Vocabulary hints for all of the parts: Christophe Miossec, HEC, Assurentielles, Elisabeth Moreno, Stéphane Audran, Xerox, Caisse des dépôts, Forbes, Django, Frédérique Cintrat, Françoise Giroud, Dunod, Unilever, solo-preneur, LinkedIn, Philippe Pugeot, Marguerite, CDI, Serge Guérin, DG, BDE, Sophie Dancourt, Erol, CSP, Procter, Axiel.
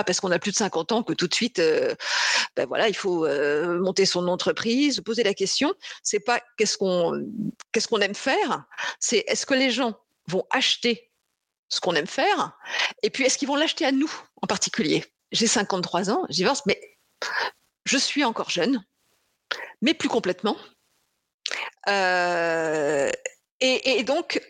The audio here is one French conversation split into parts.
pas parce qu'on a plus de 50 ans que tout de suite, il faut monter son entreprise, poser la question. C'est pas qu'est-ce qu'on aime faire, c'est est-ce que les gens vont acheter ce qu'on aime faire, et puis est-ce qu'ils vont l'acheter à nous en particulier. J'ai 53 ans, je divorce, mais je suis encore jeune, mais plus complètement. Et donc,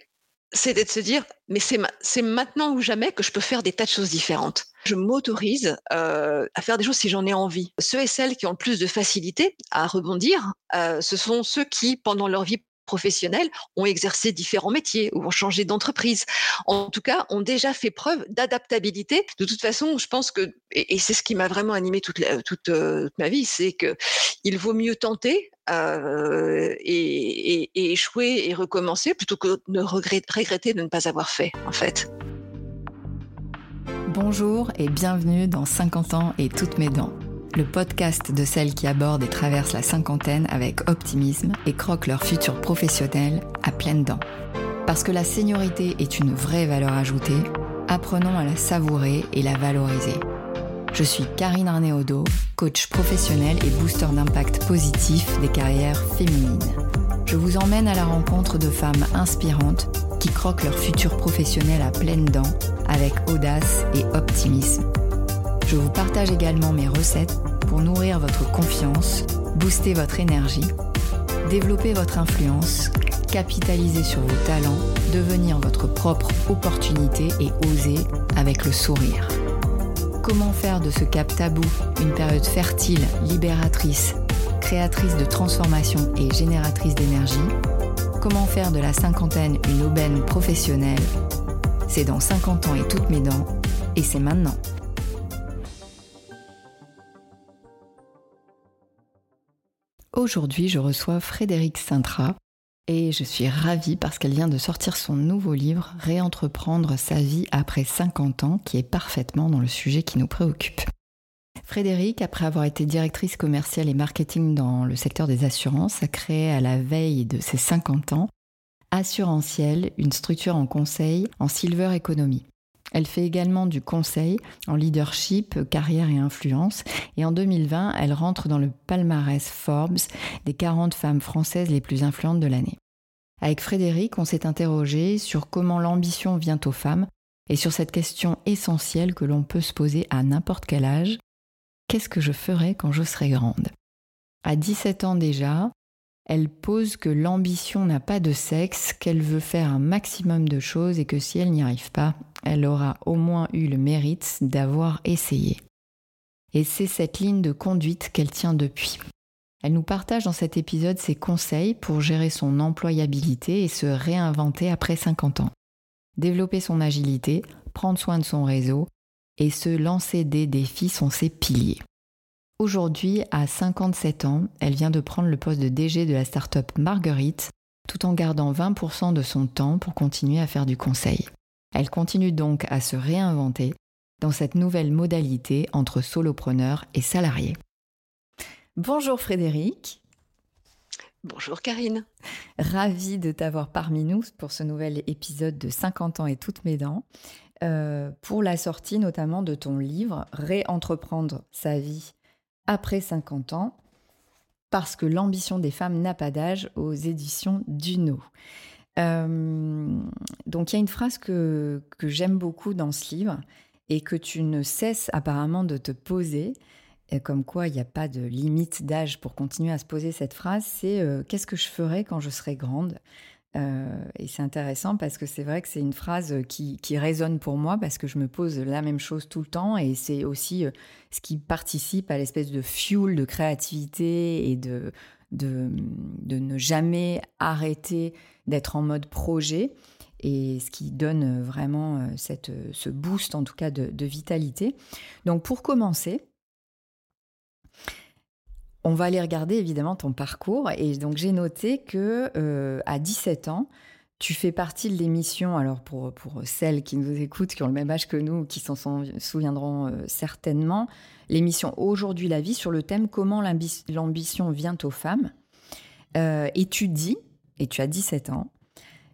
c'est de se dire, mais c'est maintenant ou jamais que je peux faire des tas de choses différentes. Je m'autorise à faire des choses si j'en ai envie. Ceux et celles qui ont le plus de facilité à rebondir, ce sont ceux qui, pendant leur vie professionnelle, ont exercé différents métiers ou ont changé d'entreprise. En tout cas, ont déjà fait preuve d'adaptabilité. De toute façon, je pense que, et c'est ce qui m'a vraiment animée toute ma vie, c'est qu'il vaut mieux tenter et échouer et recommencer plutôt que de regretter de ne pas avoir fait, en fait. Bonjour et bienvenue dans 50 ans et toutes mes dents. Le podcast de celles qui abordent et traversent la cinquantaine avec optimisme et croquent leur futur professionnel à pleines dents. Parce que la séniorité est une vraie valeur ajoutée, apprenons à la savourer et la valoriser. Je suis Karine Arnaudot, coach professionnelle et booster d'impact positif des carrières féminines. Je vous emmène à la rencontre de femmes inspirantes qui croquent leur futur professionnel à pleines dents avec audace et optimisme. Je vous partage également mes recettes pour nourrir votre confiance, booster votre énergie, développer votre influence, capitaliser sur vos talents, devenir votre propre opportunité et oser avec le sourire. Comment faire de ce cap tabou une période fertile, libératrice, créatrice de transformation et génératrice d'énergie ? Comment faire de la cinquantaine une aubaine professionnelle ? C'est dans 50 ans et toutes mes dents, et c'est maintenant. Aujourd'hui, je reçois Frédérique Cintrat et je suis ravie parce qu'elle vient de sortir son nouveau livre « Réentreprendre sa vie après 50 ans » qui est parfaitement dans le sujet qui nous préoccupe. Frédérique, après avoir été directrice commerciale et marketing dans le secteur des assurances, a créé à la veille de ses 50 ans Assurentielles, une structure en conseil en silver economy. Elle fait également du conseil en leadership, carrière et influence. Et en 2020, elle rentre dans le palmarès Forbes des 40 femmes françaises les plus influentes de l'année. Avec Frédérique, on s'est interrogé sur comment l'ambition vient aux femmes et sur cette question essentielle que l'on peut se poser à n'importe quel âge. Qu'est-ce que je ferai quand je serai grande ? À 17 ans déjà, elle pose que l'ambition n'a pas de sexe, qu'elle veut faire un maximum de choses et que si elle n'y arrive pas, elle aura au moins eu le mérite d'avoir essayé. Et c'est cette ligne de conduite qu'elle tient depuis. Elle nous partage dans cet épisode ses conseils pour gérer son employabilité et se réinventer après 50 ans. Développer son agilité, prendre soin de son réseau et se lancer des défis sont ses piliers. Aujourd'hui, à 57 ans, elle vient de prendre le poste de DG de la start-up Marguerite, tout en gardant 20% de son temps pour continuer à faire du conseil. Elle continue donc à se réinventer dans cette nouvelle modalité entre solopreneur et salarié. Bonjour Frédérique. Bonjour Karine. Ravie de t'avoir parmi nous pour ce nouvel épisode de 50 ans et toutes mes dents, pour la sortie notamment de ton livre « Réentreprendre sa vie après 50 ans » parce que l'ambition des femmes n'a pas d'âge aux éditions Dunod. Donc il y a une phrase que j'aime beaucoup dans ce livre et que tu ne cesses apparemment de te poser, comme quoi il n'y a pas de limite d'âge pour continuer à se poser cette phrase, c'est « qu'est-ce que je ferai quand je serai grande ?» Et c'est intéressant parce que c'est vrai que c'est une phrase qui résonne pour moi parce que je me pose la même chose tout le temps et c'est aussi ce qui participe à l'espèce de fuel de créativité et de ne jamais arrêter d'être en mode projet et ce qui donne vraiment ce boost en tout cas de vitalité. Donc pour commencer, on va aller regarder évidemment ton parcours et donc j'ai noté que à 17 ans, tu fais partie de l'émission, alors pour celles qui nous écoutent, qui ont le même âge que nous, qui s'en souviendront certainement, l'émission Aujourd'hui la vie sur le thème Comment l'ambition vient aux femmes. Et tu as 17 ans,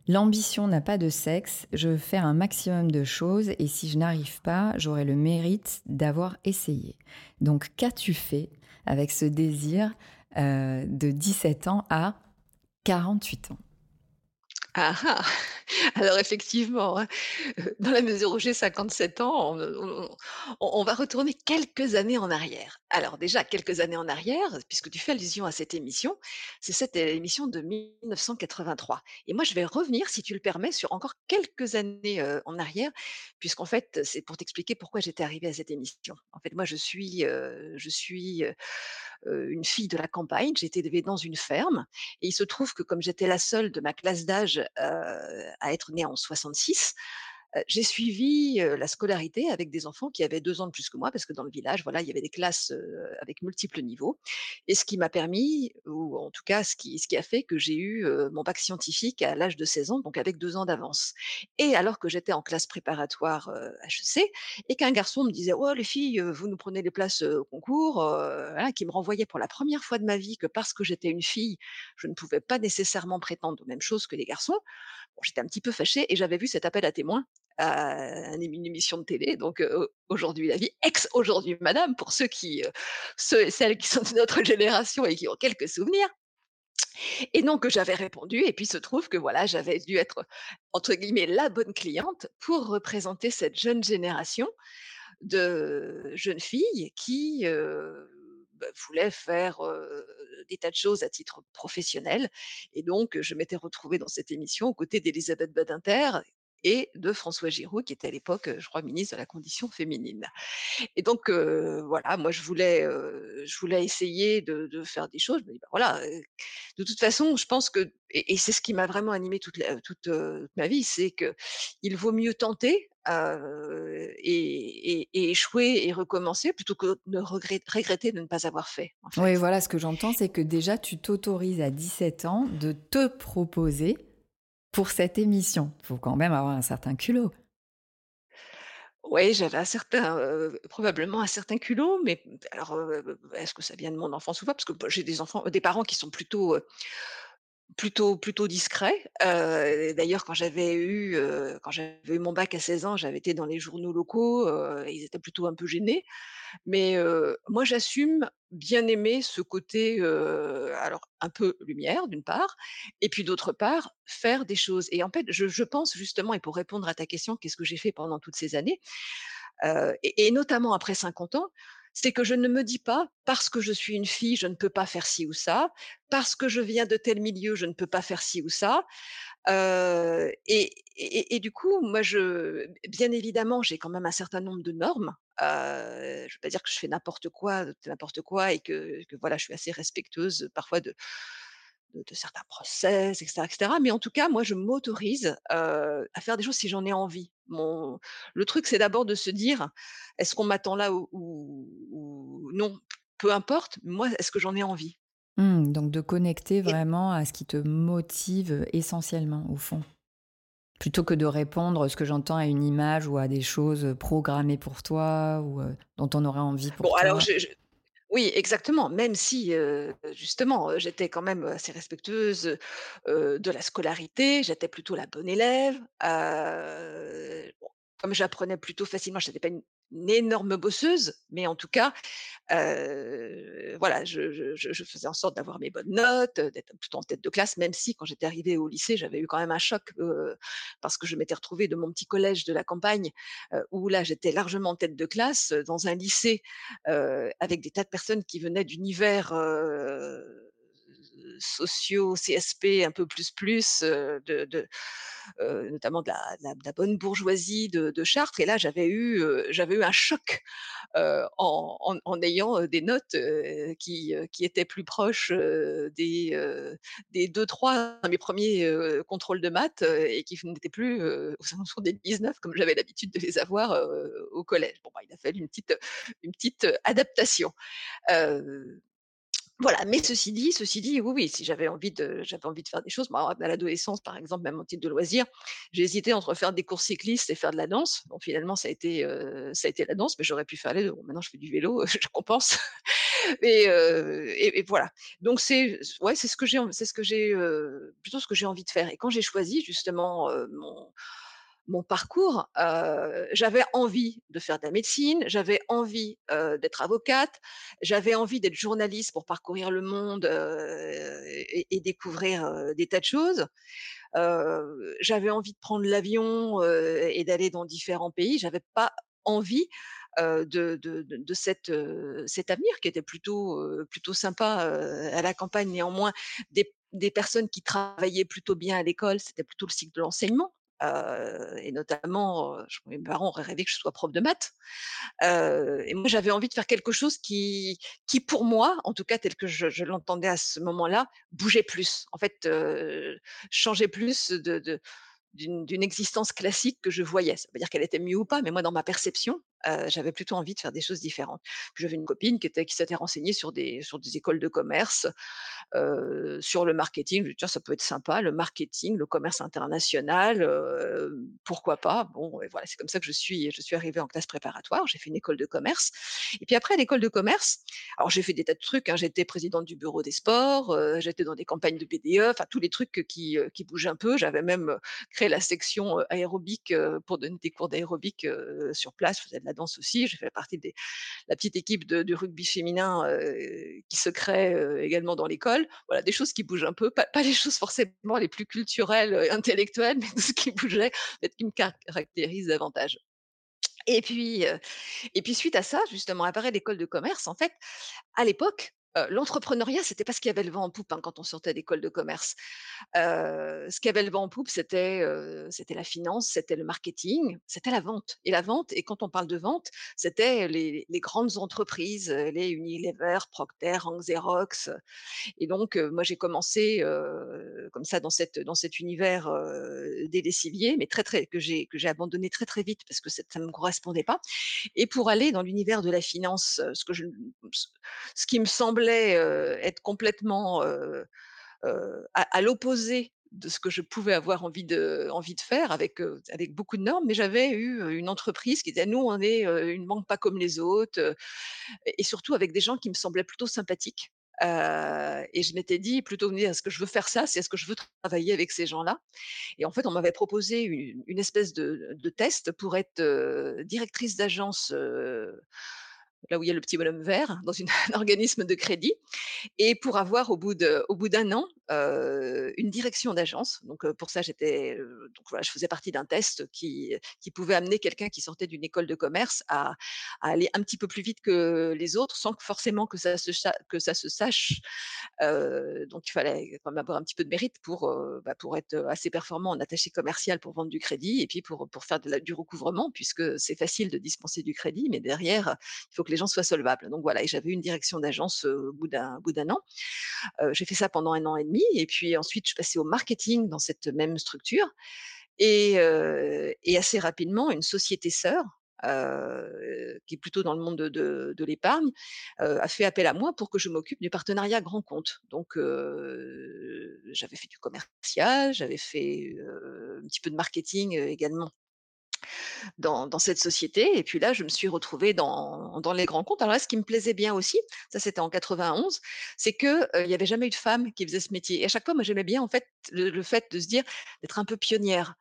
L'ambition n'a pas de sexe, je veux faire un maximum de choses et si je n'arrive pas, j'aurai le mérite d'avoir essayé. Donc, qu'as-tu fait avec ce désir de 17 ans à 48 ans ? Ah ah. Alors effectivement, dans la mesure où j'ai 57 ans, on va retourner quelques années en arrière. Alors déjà, quelques années en arrière, puisque tu fais allusion à cette émission, c'est cette émission de 1983. Et moi, je vais revenir, si tu le permets, sur encore quelques années en arrière, puisqu'en fait, c'est pour t'expliquer pourquoi j'étais arrivée à cette émission. En fait, moi, je suis une fille de la campagne, j'ai été élevée dans une ferme, et il se trouve que comme j'étais la seule de ma classe d'âge à être née en 66, j'ai suivi la scolarité avec des enfants qui avaient 2 ans de plus que moi, parce que dans le village, voilà, il y avait des classes avec multiples niveaux. Et ce qui m'a permis, ou en tout cas ce qui a fait que j'ai eu mon bac scientifique à l'âge de 16 ans, donc avec 2 ans d'avance. Et alors que j'étais en classe préparatoire HEC, et qu'un garçon me disait « Oh, les filles, vous nous prenez les places au concours voilà, », qui me renvoyait pour la première fois de ma vie que parce que j'étais une fille, je ne pouvais pas nécessairement prétendre aux mêmes choses que les garçons. Bon, j'étais un petit peu fâchée et j'avais vu cet appel à témoins à une émission de télé, donc Aujourd'hui la vie, ex-Aujourd'hui madame, pour ceux et celles qui sont de notre génération et qui ont quelques souvenirs. Et donc j'avais répondu, et puis se trouve que voilà, j'avais dû être, entre guillemets, la bonne cliente pour représenter cette jeune génération de jeunes filles qui voulait faire des tas de choses à titre professionnel. Et donc, je m'étais retrouvée dans cette émission aux côtés d'Elisabeth Badinter et de Françoise Giroud, qui était à l'époque, je crois, ministre de la Condition féminine. Et donc, voilà, moi, je voulais essayer de faire des choses. Je me dis, ben voilà, de toute façon, je pense que, et c'est ce qui m'a vraiment animée toute ma vie, c'est qu'il vaut mieux tenter et échouer et recommencer plutôt que de regretter de ne pas avoir fait. En fait. Oui, voilà, ce que j'entends, c'est que déjà, tu t'autorises à 17 ans de te proposer pour cette émission. Il faut quand même avoir un certain culot. Oui, j'avais probablement un certain culot, mais alors, est-ce que ça vient de mon enfance ou pas ? Parce que j'ai des parents qui sont plutôt discret. D'ailleurs, quand j'avais eu mon bac à 16 ans, j'avais été dans les journaux locaux, ils étaient plutôt un peu gênés. Mais moi, j'assume bien aimer ce côté, alors un peu lumière d'une part, et puis d'autre part, faire des choses. Et en fait, je pense justement, et pour répondre à ta question, qu'est-ce que j'ai fait pendant toutes ces années, et notamment après 50 ans, c'est que je ne me dis pas, parce que je suis une fille, je ne peux pas faire ci ou ça, parce que je viens de tel milieu, je ne peux pas faire ci ou ça. Et du coup, moi, bien évidemment, j'ai quand même un certain nombre de normes. Je ne veux pas dire que je fais n'importe quoi, et que voilà, je suis assez respectueuse parfois de certains procès, etc. Mais en tout cas, moi, je m'autorise à faire des choses si j'en ai envie. Le truc, c'est d'abord de se dire, est-ce qu'on m'attend là ou non ? Peu importe, moi, est-ce que j'en ai envie ? Donc, de connecter vraiment à ce qui te motive essentiellement, au fond. Plutôt que de répondre, ce que j'entends, à une image ou à des choses programmées pour toi ou dont on aurait envie pour toi. Bon, alors, oui, exactement, même si, justement, j'étais quand même assez respectueuse de la scolarité, j'étais plutôt la bonne élève, comme j'apprenais plutôt facilement, je n'étais pas une énorme bosseuse, mais en tout cas, voilà, je faisais en sorte d'avoir mes bonnes notes, d'être plutôt en tête de classe, même si quand j'étais arrivée au lycée, j'avais eu quand même un choc parce que je m'étais retrouvée de mon petit collège de la campagne où là, j'étais largement en tête de classe dans un lycée avec des tas de personnes qui venaient d'univers sociaux, CSP, un peu plus, notamment de la bonne bourgeoisie de Chartres. Et là, j'avais eu un choc en ayant des notes qui étaient plus proches des 2-3 mes premiers contrôles de maths et qui n'étaient plus aux des 19 comme j'avais l'habitude de les avoir au collège. Bon, bah, il a fallu une petite adaptation. Voilà, mais ceci dit, oui, si j'avais envie de faire des choses. Moi, à l'adolescence, par exemple, même en titre de loisir, j'ai hésité entre faire des courses cyclistes et faire de la danse. Bon, finalement, ça a été la danse, mais j'aurais pu faire les deux. Bon, maintenant, je fais du vélo, je compense. Et voilà. Donc c'est ce que j'ai envie de faire. Et quand j'ai choisi justement mon parcours, j'avais envie de faire de la médecine, j'avais envie d'être avocate, j'avais envie d'être journaliste pour parcourir le monde et découvrir des tas de choses. J'avais envie de prendre l'avion et d'aller dans différents pays. J'avais pas envie de cet avenir qui était plutôt sympa à la campagne. Néanmoins, des personnes qui travaillaient plutôt bien à l'école, c'était plutôt le cycle de l'enseignement. Et notamment, mes parents auraient rêvé que je sois prof de maths. Et moi, j'avais envie de faire quelque chose qui pour moi, en tout cas tel que je l'entendais à ce moment-là, bougeait plus. En fait, changeait plus d'une existence classique que je voyais. Ça veut dire qu'elle était mieux ou pas, mais moi, dans ma perception, j'avais plutôt envie de faire des choses différentes. Puis, j'avais une copine qui s'était renseignée sur des écoles de commerce, sur le marketing. Je me suis dit, tiens, ça peut être sympa, le marketing, le commerce international, pourquoi pas. Bon, et voilà, c'est comme ça que je suis arrivée en classe préparatoire. J'ai fait une école de commerce. Et puis après, à l'école de commerce, alors j'ai fait des tas de trucs, hein. J'étais présidente du bureau des sports, j'étais dans des campagnes de BDE, enfin tous les trucs qui bougent un peu. J'avais même créé la section aérobique pour donner des cours d'aérobique sur place. Je faisais de la danse aussi, j'ai fait partie de la petite équipe de rugby féminin qui se crée également dans l'école. Voilà, des choses qui bougent un peu, pas les choses forcément les plus culturelles, intellectuelles, mais tout ce qui bougeait, peut-être qui me caractérise davantage. Et puis suite à ça, justement, apparaît l'école de commerce. En fait, à l'époque, l'entrepreneuriat, c'était pas ce qui avait le vent en poupe, hein, quand on sortait d'école de commerce. Ce qui avait le vent en poupe, c'était la finance, c'était le marketing, c'était la vente. Et la vente, et quand on parle de vente, c'était les grandes entreprises, les Unilever, Procter, Xerox. Et donc, moi, j'ai commencé comme ça dans cet univers des lessiviers, mais que j'ai abandonné très très vite parce que ça ne me correspondait pas. Et pour aller dans l'univers de la finance, ce qui me semblait être complètement à l'opposé de ce que je pouvais avoir envie de faire avec beaucoup de normes, mais j'avais eu une entreprise qui disait « nous, on est une banque pas comme les autres » et surtout avec des gens qui me semblaient plutôt sympathiques. Et je m'étais dit, plutôt que de dire est-ce que je veux faire ça, c'est est-ce que je veux travailler avec ces gens-là. Et en fait, on m'avait proposé une espèce de test pour être directrice d'agence là où il y a le petit bonhomme vert, dans un organisme de crédit, et pour avoir au bout d'un an une direction d'agence. Donc pour ça, je faisais partie d'un test qui pouvait amener quelqu'un qui sortait d'une école de commerce à aller un petit peu plus vite que les autres, sans que forcément que ça se sache. Donc il fallait quand même avoir un petit peu de mérite pour être assez performant en attaché commercial pour vendre du crédit, et puis pour faire du recouvrement, puisque c'est facile de dispenser du crédit, mais derrière, il faut que les gens soient solvables. Donc voilà, et j'avais une direction d'agence au bout d'un an. J'ai fait ça pendant un an et demi, et puis ensuite je passais au marketing dans cette même structure, et assez rapidement une société sœur qui est plutôt dans le monde de l'épargne a fait appel à moi pour que je m'occupe du partenariat grand compte. Donc j'avais fait du commercial, j'avais fait un petit peu de marketing également dans cette société, et puis là je me suis retrouvée dans les grands comptes. Alors là, ce qui me plaisait bien aussi, ça c'était en 91, c'est que il n'y avait jamais eu de femme qui faisait ce métier, et à chaque fois moi j'aimais bien en fait le fait de se dire d'être un peu pionnière.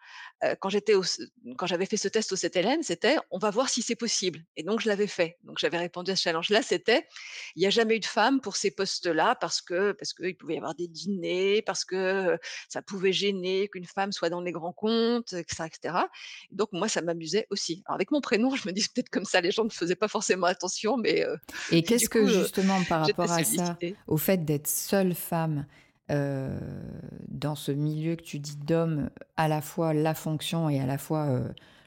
Quand j'avais fait ce test au CTLM, c'était on va voir si c'est possible, et donc je l'avais fait, donc j'avais répondu à ce challenge là, c'était il n'y a jamais eu de femme pour ces postes là parce que il pouvait y avoir des dîners, parce que ça pouvait gêner qu'une femme soit dans les grands comptes, etc. Donc moi ça m'amusait aussi. Alors avec mon prénom, je me dis peut-être comme ça, les gens ne faisaient pas forcément attention, mais... Et qu'est-ce que justement par rapport à ça, au fait d'être seule femme dans ce milieu que tu dis d'hommes, à la fois la fonction et à la fois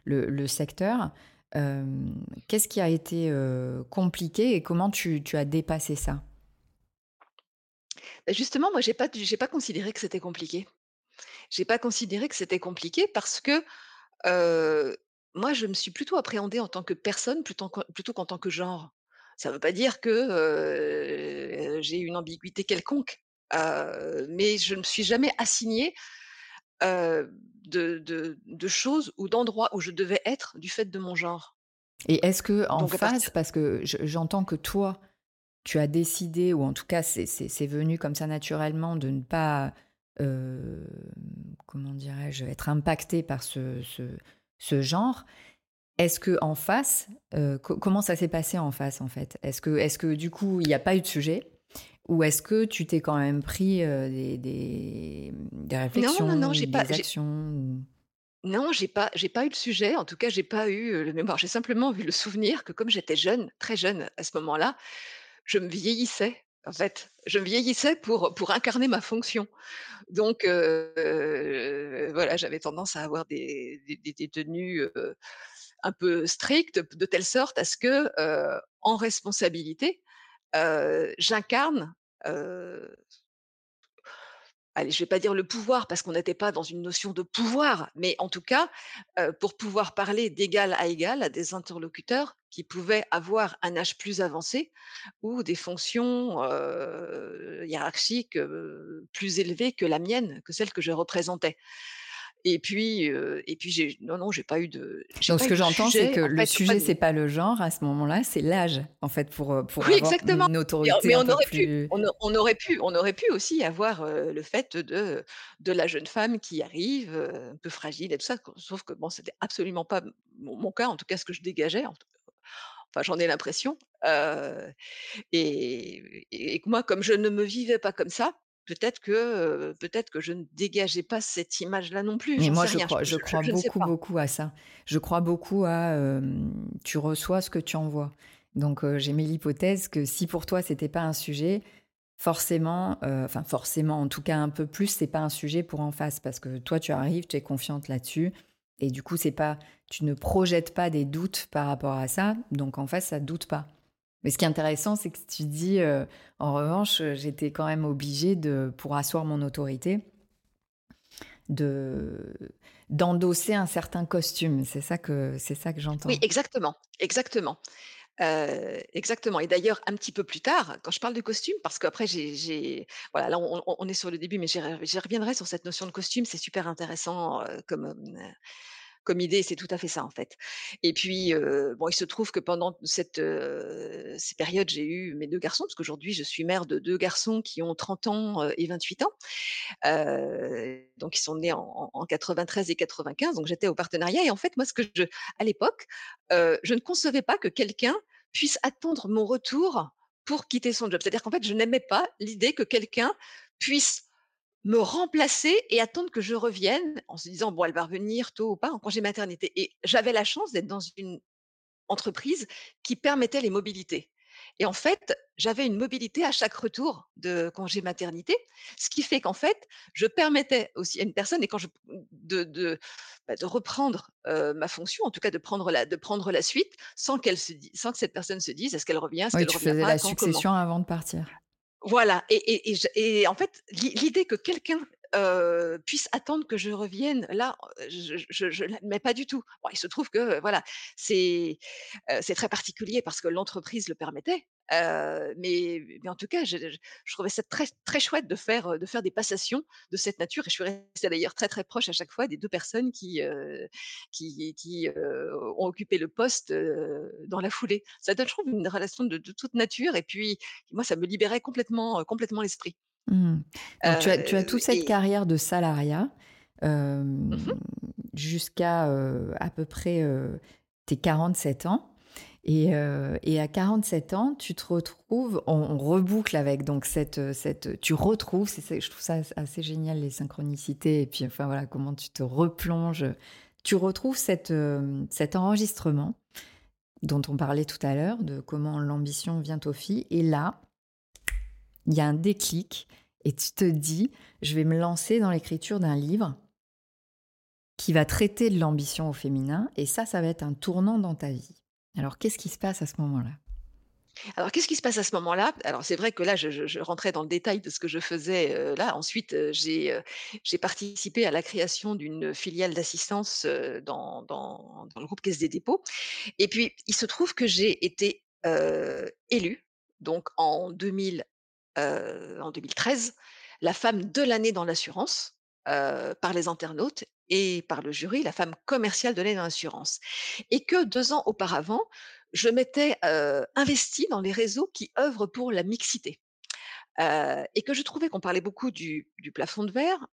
le secteur, qu'est-ce qui a été compliqué et comment tu as dépassé ça? Ben justement, moi, j'ai pas considéré que c'était compliqué. J'ai pas considéré que c'était compliqué parce que moi, je me suis plutôt appréhendée en tant que personne plutôt qu'en tant que genre. Ça ne veut pas dire que j'ai une ambiguïté quelconque, mais je ne me suis jamais assignée de choses ou d'endroits où je devais être du fait de mon genre. Et est-ce que en face, parce que j'entends que toi, tu as décidé, ou en tout cas c'est venu comme ça naturellement, de ne pas, comment dirais-je, être impacté par ce genre. Est-ce que en face, comment ça s'est passé en face en fait ? Est-ce que du coup il n'y a pas eu de sujet ? Ou est-ce que tu t'es quand même pris des réflexions, actions ? Non, j'ai pas eu le sujet. En tout cas, j'ai pas eu le mémoire. J'ai simplement eu le souvenir que comme j'étais jeune, très jeune à ce moment-là, je me vieillissais. En fait, je me vieillissais pour incarner ma fonction. Donc, voilà, j'avais tendance à avoir des tenues un peu strictes, de telle sorte à ce que, en responsabilité, j'incarne. Allez, je ne vais pas dire le pouvoir parce qu'on n'était pas dans une notion de pouvoir, mais en tout cas, pour pouvoir parler d'égal à égal à des interlocuteurs qui pouvaient avoir un âge plus avancé ou des fonctions hiérarchiques plus élevées que la mienne, que celle que je représentais. Et puis j'ai pas eu de. Donc ce que j'entends, c'est que le sujet, c'est pas le genre à ce moment-là, c'est l'âge en fait pour oui, avoir exactement. Une autorité. Mais on aurait pu, on aurait pu aussi avoir le fait de la jeune femme qui arrive un peu fragile et tout ça. Sauf que bon, c'était absolument pas mon cas, en tout cas ce que je dégageais. Enfin, j'en ai l'impression. Et moi, comme je ne me vivais pas comme ça. Peut-être que je ne dégageais pas cette image-là non plus. Mais moi, je crois beaucoup à ça. Je crois beaucoup à tu reçois ce que tu envoies. Donc, j'ai mis l'hypothèse que si pour toi, ce n'était pas un sujet, forcément, en tout cas un peu plus, ce n'est pas un sujet pour en face. Parce que toi, tu arrives, tu es confiante là-dessus. Et du coup, c'est pas, tu ne projettes pas des doutes par rapport à ça. Donc, en face, ça ne doute pas. Mais ce qui est intéressant, c'est que tu dis, en revanche, j'étais quand même obligée, pour asseoir mon autorité, d'endosser un certain costume. C'est ça que j'entends. Oui, exactement. Exactement. Et d'ailleurs, un petit peu plus tard, quand je parle de costume, parce qu'après, voilà, là, on est sur le début, mais j'y reviendrai sur cette notion de costume. C'est super intéressant comme idée, c'est tout à fait ça en fait. Et puis, il se trouve que pendant cette période, j'ai eu mes deux garçons, parce qu'aujourd'hui, je suis mère de deux garçons qui ont 30 ans et 28 ans. Donc, ils sont nés en 93 et 95, donc j'étais au partenariat. Et en fait, moi, à l'époque, je ne concevais pas que quelqu'un puisse attendre mon retour pour quitter son job. C'est-à-dire qu'en fait, je n'aimais pas l'idée que quelqu'un puisse me remplacer et attendre que je revienne en se disant, bon, elle va revenir tôt ou pas en congé maternité. Et j'avais la chance d'être dans une entreprise qui permettait les mobilités. Et en fait, j'avais une mobilité à chaque retour de congé maternité, ce qui fait qu'en fait, je permettais aussi à une personne, et quand de reprendre ma fonction, en tout cas de prendre la suite, sans que cette personne se dise, est-ce qu'elle revient, est-ce qu'elle revient pas, quand, comment. Tu faisais la succession avant de partir. Voilà, et en fait, l'idée que quelqu'un puisse attendre que je revienne, là, je ne l'admets pas du tout. Bon, il se trouve que, voilà, c'est très particulier parce que l'entreprise le permettait, mais en tout cas, je trouvais ça très, très chouette de faire des passations de cette nature, et je suis restée d'ailleurs très, très proche à chaque fois des deux personnes qui ont occupé le poste dans la foulée. Ça donne, je trouve, une relation de toute nature, et puis, moi, ça me libérait complètement l'esprit. Mmh. Donc, tu as toute cette carrière de salariat jusqu'à à peu près tes 47 ans. Et à 47 ans, tu te retrouves, on reboucle avec donc cette tu retrouves, je trouve ça assez génial, les synchronicités, et puis enfin voilà, comment tu te replonges, tu retrouves cet enregistrement dont on parlait tout à l'heure, de comment l'ambition vient aux filles, et là, il y a un déclic et tu te dis, je vais me lancer dans l'écriture d'un livre qui va traiter de l'ambition au féminin, et ça va être un tournant dans ta vie. Alors, qu'est-ce qui se passe à ce moment-là ? Alors, c'est vrai que là, je rentrais dans le détail de ce que je faisais là. Ensuite, j'ai participé à la création d'une filiale d'assistance dans le groupe Caisse des dépôts. Et puis, il se trouve que j'ai été élue, donc en 2013, la femme de l'année dans l'assurance par les internautes et par le jury, la femme commerciale de l'année dans l'assurance. Et que 2 ans auparavant, je m'étais investie dans les réseaux qui œuvrent pour la mixité. Et que je trouvais qu'on parlait beaucoup du plafond de verre,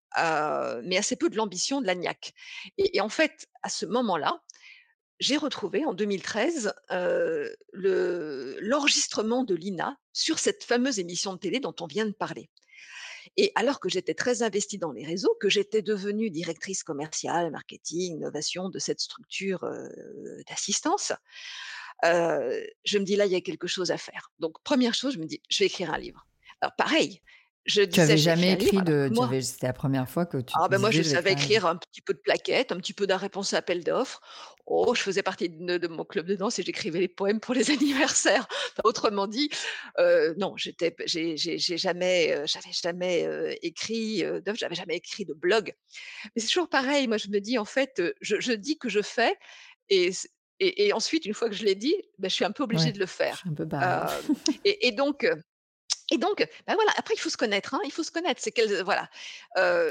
mais assez peu de l'ambition de l'ANIAC. Et en fait, à ce moment-là, j'ai retrouvé en 2013 l'enregistrement de l'INA sur cette fameuse émission de télé dont on vient de parler. Et alors que j'étais très investie dans les réseaux, que j'étais devenue directrice commerciale, marketing, innovation de cette structure d'assistance, je me dis là, il y a quelque chose à faire. Donc, première chose, je me dis, je vais écrire un livre. Alors, pareil, je disais… Tu n'avais jamais écrit de… C'était la première fois que tu… Ah ben moi, je savais écrire un petit peu de plaquettes, un petit peu d'un réponse à appel d'offres. Oh, je faisais partie de mon club de danse et j'écrivais les poèmes pour les anniversaires. Enfin, autrement dit, non, j'avais jamais écrit de blog. Mais c'est toujours pareil. Moi, je me dis en fait, je dis que je fais et ensuite, une fois que je l'ai dit, ben, je suis un peu obligée de le faire. Un peu barré. Et donc, ben voilà. Après, il faut se connaître. Il faut se connaître.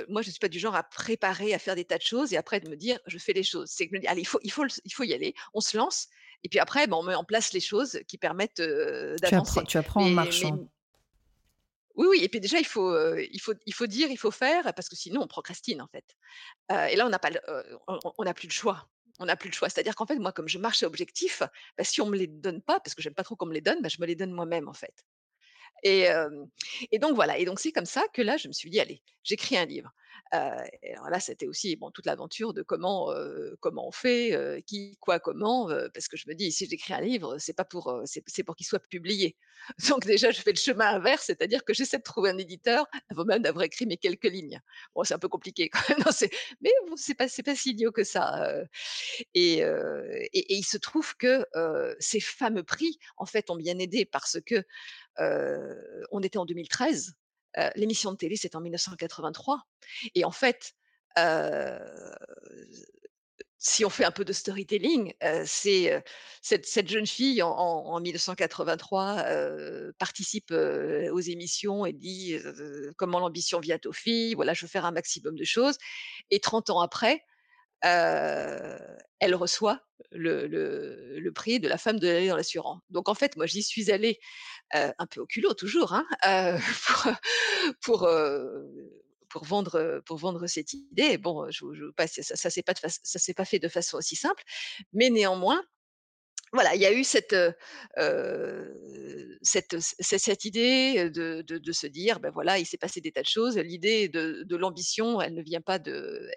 Moi, je suis pas du genre à préparer, à faire des tas de choses et après de me dire je fais les choses. C'est que je me dis allez, il faut y aller. On se lance et puis après, ben, on met en place les choses qui permettent d'avancer. Tu apprends en marchant. Oui. Et puis déjà, il faut dire, il faut faire parce que sinon, on procrastine en fait. Et là, on n'a plus de choix. On n'a plus de choix. C'est-à-dire qu'en fait, moi, comme je marche à objectif, ben, si on me les donne pas, parce que j'aime pas trop qu'on me les donne, ben, je me les donne moi-même en fait. Et donc voilà, et donc c'est comme ça que là je me suis dit allez, j'écris un livre. Et alors là c'était aussi toute l'aventure de comment on fait, qui, quoi, comment, parce que je me dis si j'écris un livre c'est pas pour c'est pour qu'il soit publié. Donc déjà je fais le chemin inverse, c'est-à-dire que j'essaie de trouver un éditeur avant même d'avoir écrit mes quelques lignes. Bon c'est un peu compliqué quand même, mais bon, c'est pas si idiot que ça. Et il se trouve que ces fameux prix en fait ont bien aidé parce que on était en 2013, l'émission de télé c'était en 1983 et en fait si on fait un peu de storytelling, c'est cette jeune fille en 1983 participe aux émissions et dit comment l'ambition vient aux filles, voilà je veux faire un maximum de choses et 30 ans après elle reçoit le prix de la femme de l'année dans l'assurance. Donc en fait, moi j'y suis allée un peu au culot toujours pour vendre cette idée. Bon, ça s'est pas fait de façon aussi simple, mais néanmoins. Voilà, il y a eu cette idée de se dire, ben voilà, il s'est passé des tas de choses. L'idée de l'ambition, elle ne vient pas de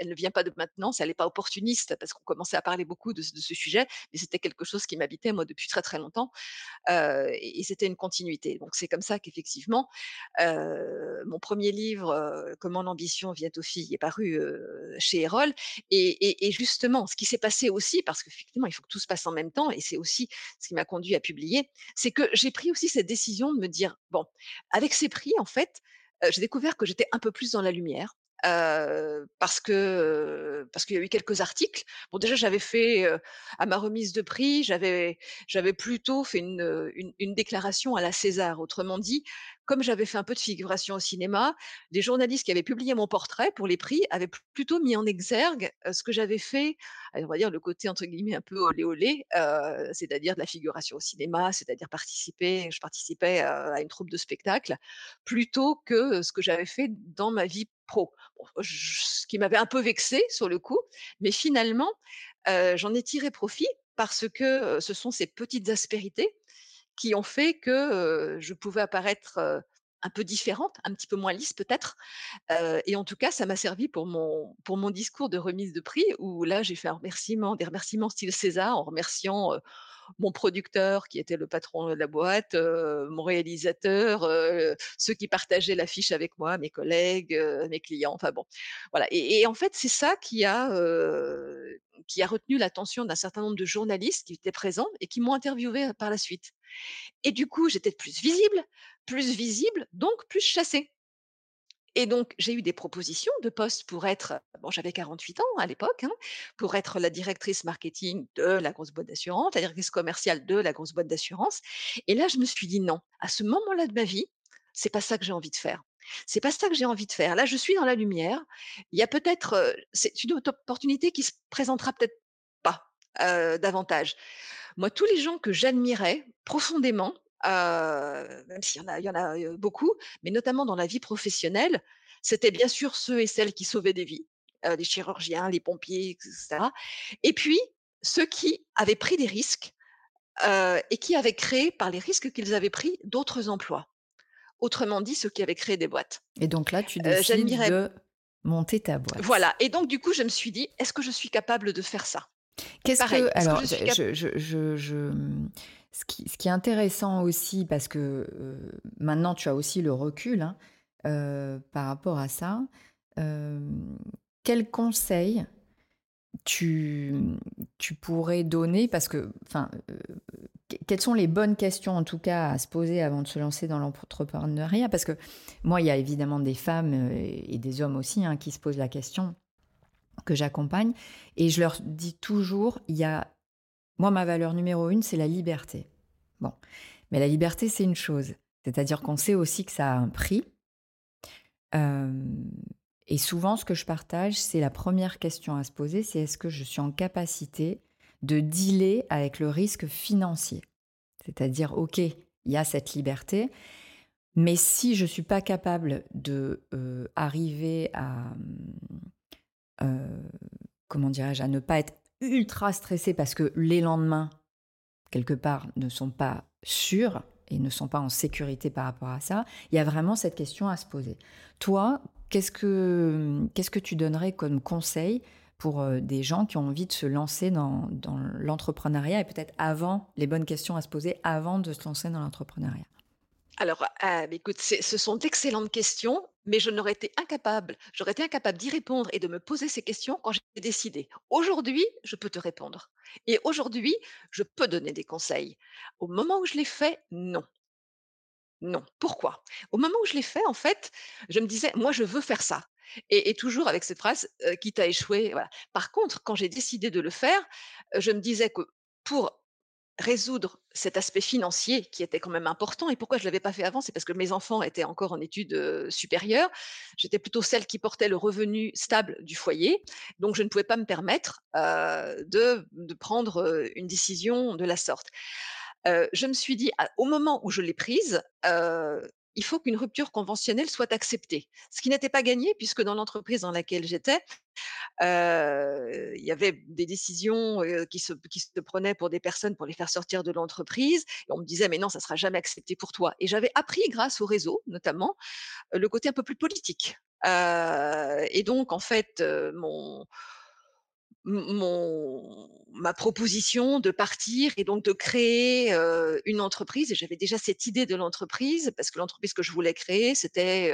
maintenant, ça n'est pas opportuniste parce qu'on commençait à parler beaucoup de ce sujet, mais c'était quelque chose qui m'habitait moi depuis très très longtemps et c'était une continuité. Donc c'est comme ça qu'effectivement, mon premier livre, Comment l'ambition vient aux filles, est paru chez Erol et justement, ce qui s'est passé aussi, parce qu'effectivement, il faut que tout se passe en même temps et c'est aussi ce qui m'a conduit à publier, c'est que j'ai pris aussi cette décision de me dire, bon, avec ces prix, en fait, j'ai découvert que j'étais un peu plus dans la lumière parce qu'il y a eu quelques articles. Bon, déjà, j'avais fait, à ma remise de prix, j'avais plutôt fait une déclaration à la César. Autrement dit, comme j'avais fait un peu de figuration au cinéma, les journalistes qui avaient publié mon portrait pour les prix avaient plutôt mis en exergue ce que j'avais fait, on va dire le côté entre guillemets un peu olé-olé, c'est-à-dire de la figuration au cinéma, c'est-à-dire je participais à une troupe de spectacle, plutôt que ce que j'avais fait dans ma vie pro. Bon, ce qui m'avait un peu vexée sur le coup, mais finalement, j'en ai tiré profit parce que ce sont ces petites aspérités qui ont fait que je pouvais apparaître un peu différente, un petit peu moins lisse peut-être. Et en tout cas, ça m'a servi pour mon discours de remise de prix, où là, j'ai fait des remerciements style César, en remerciant mon producteur, qui était le patron de la boîte, mon réalisateur, ceux qui partageaient l'affiche avec moi, mes collègues, mes clients, enfin bon. Voilà. Et en fait, c'est ça qui a retenu l'attention d'un certain nombre de journalistes qui étaient présents et qui m'ont interviewée par la suite. Et du coup, j'étais plus visible, donc plus chassée. Et donc, j'ai eu des propositions de postes pour être, bon, j'avais 48 ans à l'époque, pour être la directrice marketing de la grosse boîte d'assurance, la directrice commerciale de la grosse boîte d'assurance. Et là, je me suis dit non, à ce moment-là de ma vie, c'est pas ça que j'ai envie de faire. C'est pas ça que j'ai envie de faire. Là, je suis dans la lumière. Il y a peut-être, c'est une opportunité qui se présentera peut-être pas. davantage. Moi, tous les gens que j'admirais profondément, même s'il y en a beaucoup, mais notamment dans la vie professionnelle, c'était bien sûr ceux et celles qui sauvaient des vies, les chirurgiens, les pompiers, etc. Et puis, ceux qui avaient pris des risques et qui avaient créé, par les risques qu'ils avaient pris, d'autres emplois. Autrement dit, ceux qui avaient créé des boîtes. Et donc là, tu décides de monter ta boîte. Voilà. Et donc, du coup, je me suis dit, est-ce que je suis capable de faire ça ? Ce qui est intéressant aussi, parce que maintenant, tu as aussi le recul par rapport à ça. Quel conseil tu pourrais donner, parce que, quelles sont les bonnes questions, en tout cas, à se poser avant de se lancer dans l'entrepreneuriat ? Parce que moi, il y a évidemment des femmes et des hommes aussi qui se posent la question, que j'accompagne, et je leur dis toujours, moi, ma valeur numéro 1, c'est la liberté. Bon, mais la liberté, c'est une chose. C'est-à-dire qu'on sait aussi que ça a un prix. Et souvent, ce que je partage, c'est la première question à se poser, c'est est-ce que je suis en capacité de dealer avec le risque financier ? C'est-à-dire, OK, il y a cette liberté, mais si je ne suis pas capable d'arriver à... à ne pas être ultra stressée parce que les lendemains, quelque part, ne sont pas sûrs et ne sont pas en sécurité par rapport à ça, il y a vraiment cette question à se poser. Toi, qu'est-ce que tu donnerais comme conseil pour des gens qui ont envie de se lancer dans l'entrepreneuriat et peut-être les bonnes questions à se poser avant de se lancer dans l'entrepreneuriat ? Alors, écoute, ce sont d'excellentes questions, mais j'aurais été incapable d'y répondre et de me poser ces questions quand j'ai décidé. Aujourd'hui, je peux te répondre. Et aujourd'hui, je peux donner des conseils. Au moment où je l'ai fait, non. Non. Pourquoi ? Au moment où je l'ai fait, en fait, je me disais, moi, je veux faire ça. Et toujours avec cette phrase, quitte à échouer. Voilà. Par contre, quand j'ai décidé de le faire, je me disais que pour résoudre cet aspect financier qui était quand même important. Et pourquoi je ne l'avais pas fait avant ? C'est parce que mes enfants étaient encore en études supérieures. J'étais plutôt celle qui portait le revenu stable du foyer. Donc, je ne pouvais pas me permettre de prendre une décision de la sorte. Je me suis dit, au moment où je l'ai prise, il faut qu'une rupture conventionnelle soit acceptée. Ce qui n'était pas gagné, puisque dans l'entreprise dans laquelle j'étais, il y avait des décisions qui se prenaient pour des personnes pour les faire sortir de l'entreprise. Et on me disait, mais non, ça ne sera jamais accepté pour toi. Et j'avais appris, grâce au réseau notamment, le côté un peu plus politique. Et donc, en fait, ma proposition de partir et donc de créer une entreprise, et j'avais déjà cette idée de l'entreprise parce que l'entreprise que je voulais créer, c'était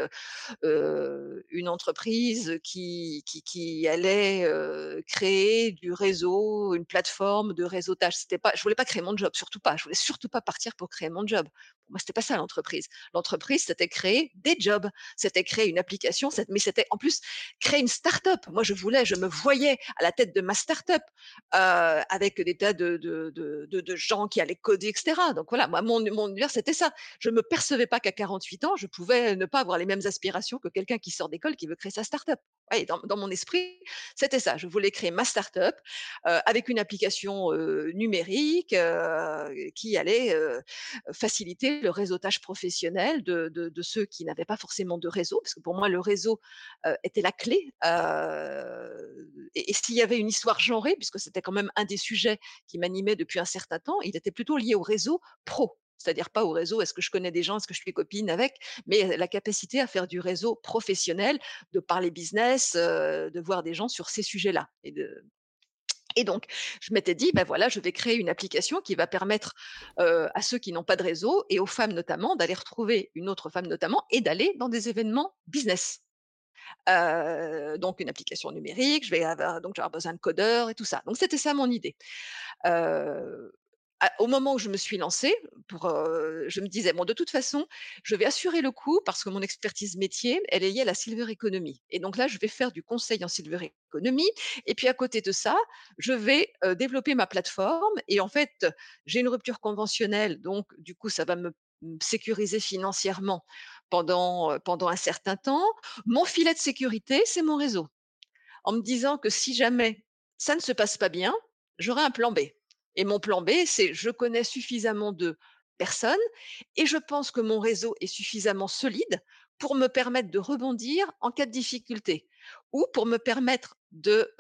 une entreprise qui allait créer du réseau, une plateforme de réseautage. Je voulais pas créer mon job, surtout pas. Je voulais surtout pas partir pour créer mon job. Moi, c'était pas ça l'entreprise. L'entreprise, c'était créer des jobs, c'était créer une application, mais c'était en plus créer une start-up. Moi, je me voyais à la tête de ma start-up avec des tas de gens qui allaient coder, etc. Donc voilà, moi, mon univers, c'était ça. Je me percevais pas qu'à 48 ans, je pouvais ne pas avoir les mêmes aspirations que quelqu'un qui sort d'école qui veut créer sa start-up. Ouais, dans mon esprit, c'était ça. Je voulais créer ma start-up avec une application numérique qui allait faciliter le réseautage professionnel de ceux qui n'avaient pas forcément de réseau, parce que pour moi, le réseau était la clé. Et s'il y avait une histoire genrée, puisque c'était quand même un des sujets qui m'animait depuis un certain temps, il était plutôt lié au réseau pro, c'est-à-dire pas au réseau, est-ce que je connais des gens, est-ce que je suis copine avec, mais la capacité à faire du réseau professionnel, de parler business, de voir des gens sur ces sujets-là. Et donc, je m'étais dit, ben voilà, je vais créer une application qui va permettre à ceux qui n'ont pas de réseau et aux femmes notamment d'aller retrouver une autre femme notamment et d'aller dans des événements business. Donc, une application numérique, je vais avoir besoin de codeurs et tout ça. Donc, c'était ça mon idée. Au moment où je me suis lancée, je me disais, bon, de toute façon, je vais assurer le coup parce que mon expertise métier, elle est liée à la silver economy. Et donc là, je vais faire du conseil en silver economy. Et puis, à côté de ça, je vais développer ma plateforme. Et en fait, j'ai une rupture conventionnelle. Donc, du coup, ça va me sécuriser financièrement pendant un certain temps. Mon filet de sécurité, c'est mon réseau. En me disant que si jamais ça ne se passe pas bien, j'aurai un plan B. Et mon plan B, c'est je connais suffisamment de personnes et je pense que mon réseau est suffisamment solide pour me permettre de rebondir en cas de difficulté ou pour me permettre de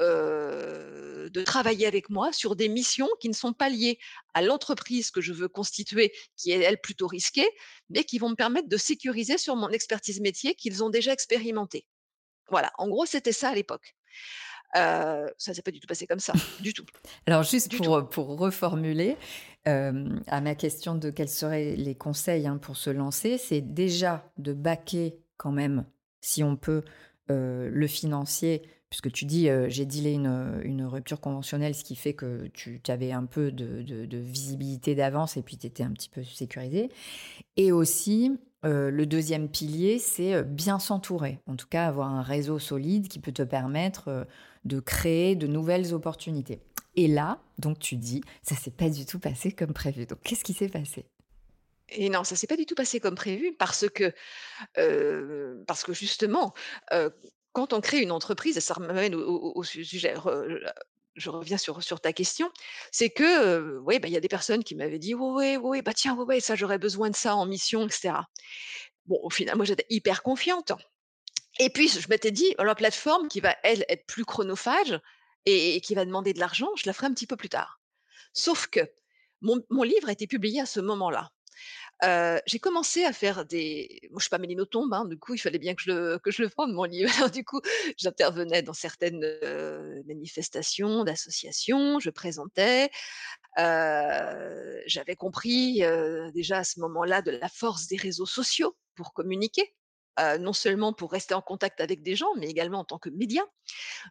travailler avec moi sur des missions qui ne sont pas liées à l'entreprise que je veux constituer, qui est, elle, plutôt risquée, mais qui vont me permettre de sécuriser sur mon expertise métier qu'ils ont déjà expérimentée. Voilà, en gros, c'était ça à l'époque. Ça ne s'est pas du tout passé comme ça, du tout. Alors, juste pour reformuler, à ma question de quels seraient les conseils pour se lancer, c'est déjà de baquer quand même, si on peut, le financier, puisque tu dis j'ai dealé une rupture conventionnelle, ce qui fait que tu avais un peu de visibilité d'avance et puis tu étais un petit peu sécurisé. Et aussi... le deuxième pilier, c'est bien s'entourer. En tout cas, avoir un réseau solide qui peut te permettre de créer de nouvelles opportunités. Et là, donc tu dis, ça ne s'est pas du tout passé comme prévu. Donc, qu'est-ce qui s'est passé ? Et non, ça ne s'est pas du tout passé comme prévu parce que justement, quand on crée une entreprise, et ça m'amène au sujet... Je reviens sur ta question, c'est que il y a des personnes qui m'avaient dit ça j'aurais besoin de ça en mission, etc. Bon, au final, moi j'étais hyper confiante. Et puis je m'étais dit, la plateforme qui va elle être plus chronophage et qui va demander de l'argent, je la ferai un petit peu plus tard. Sauf que mon livre a été publié à ce moment-là. J'ai commencé à faire moi, je suis pas mélanotombe, du coup, il fallait bien que je le vende, mon livre. Alors, du coup, j'intervenais dans certaines manifestations d'associations, je présentais. J'avais compris déjà à ce moment-là de la force des réseaux sociaux pour communiquer. Non seulement pour rester en contact avec des gens, mais également en tant que média.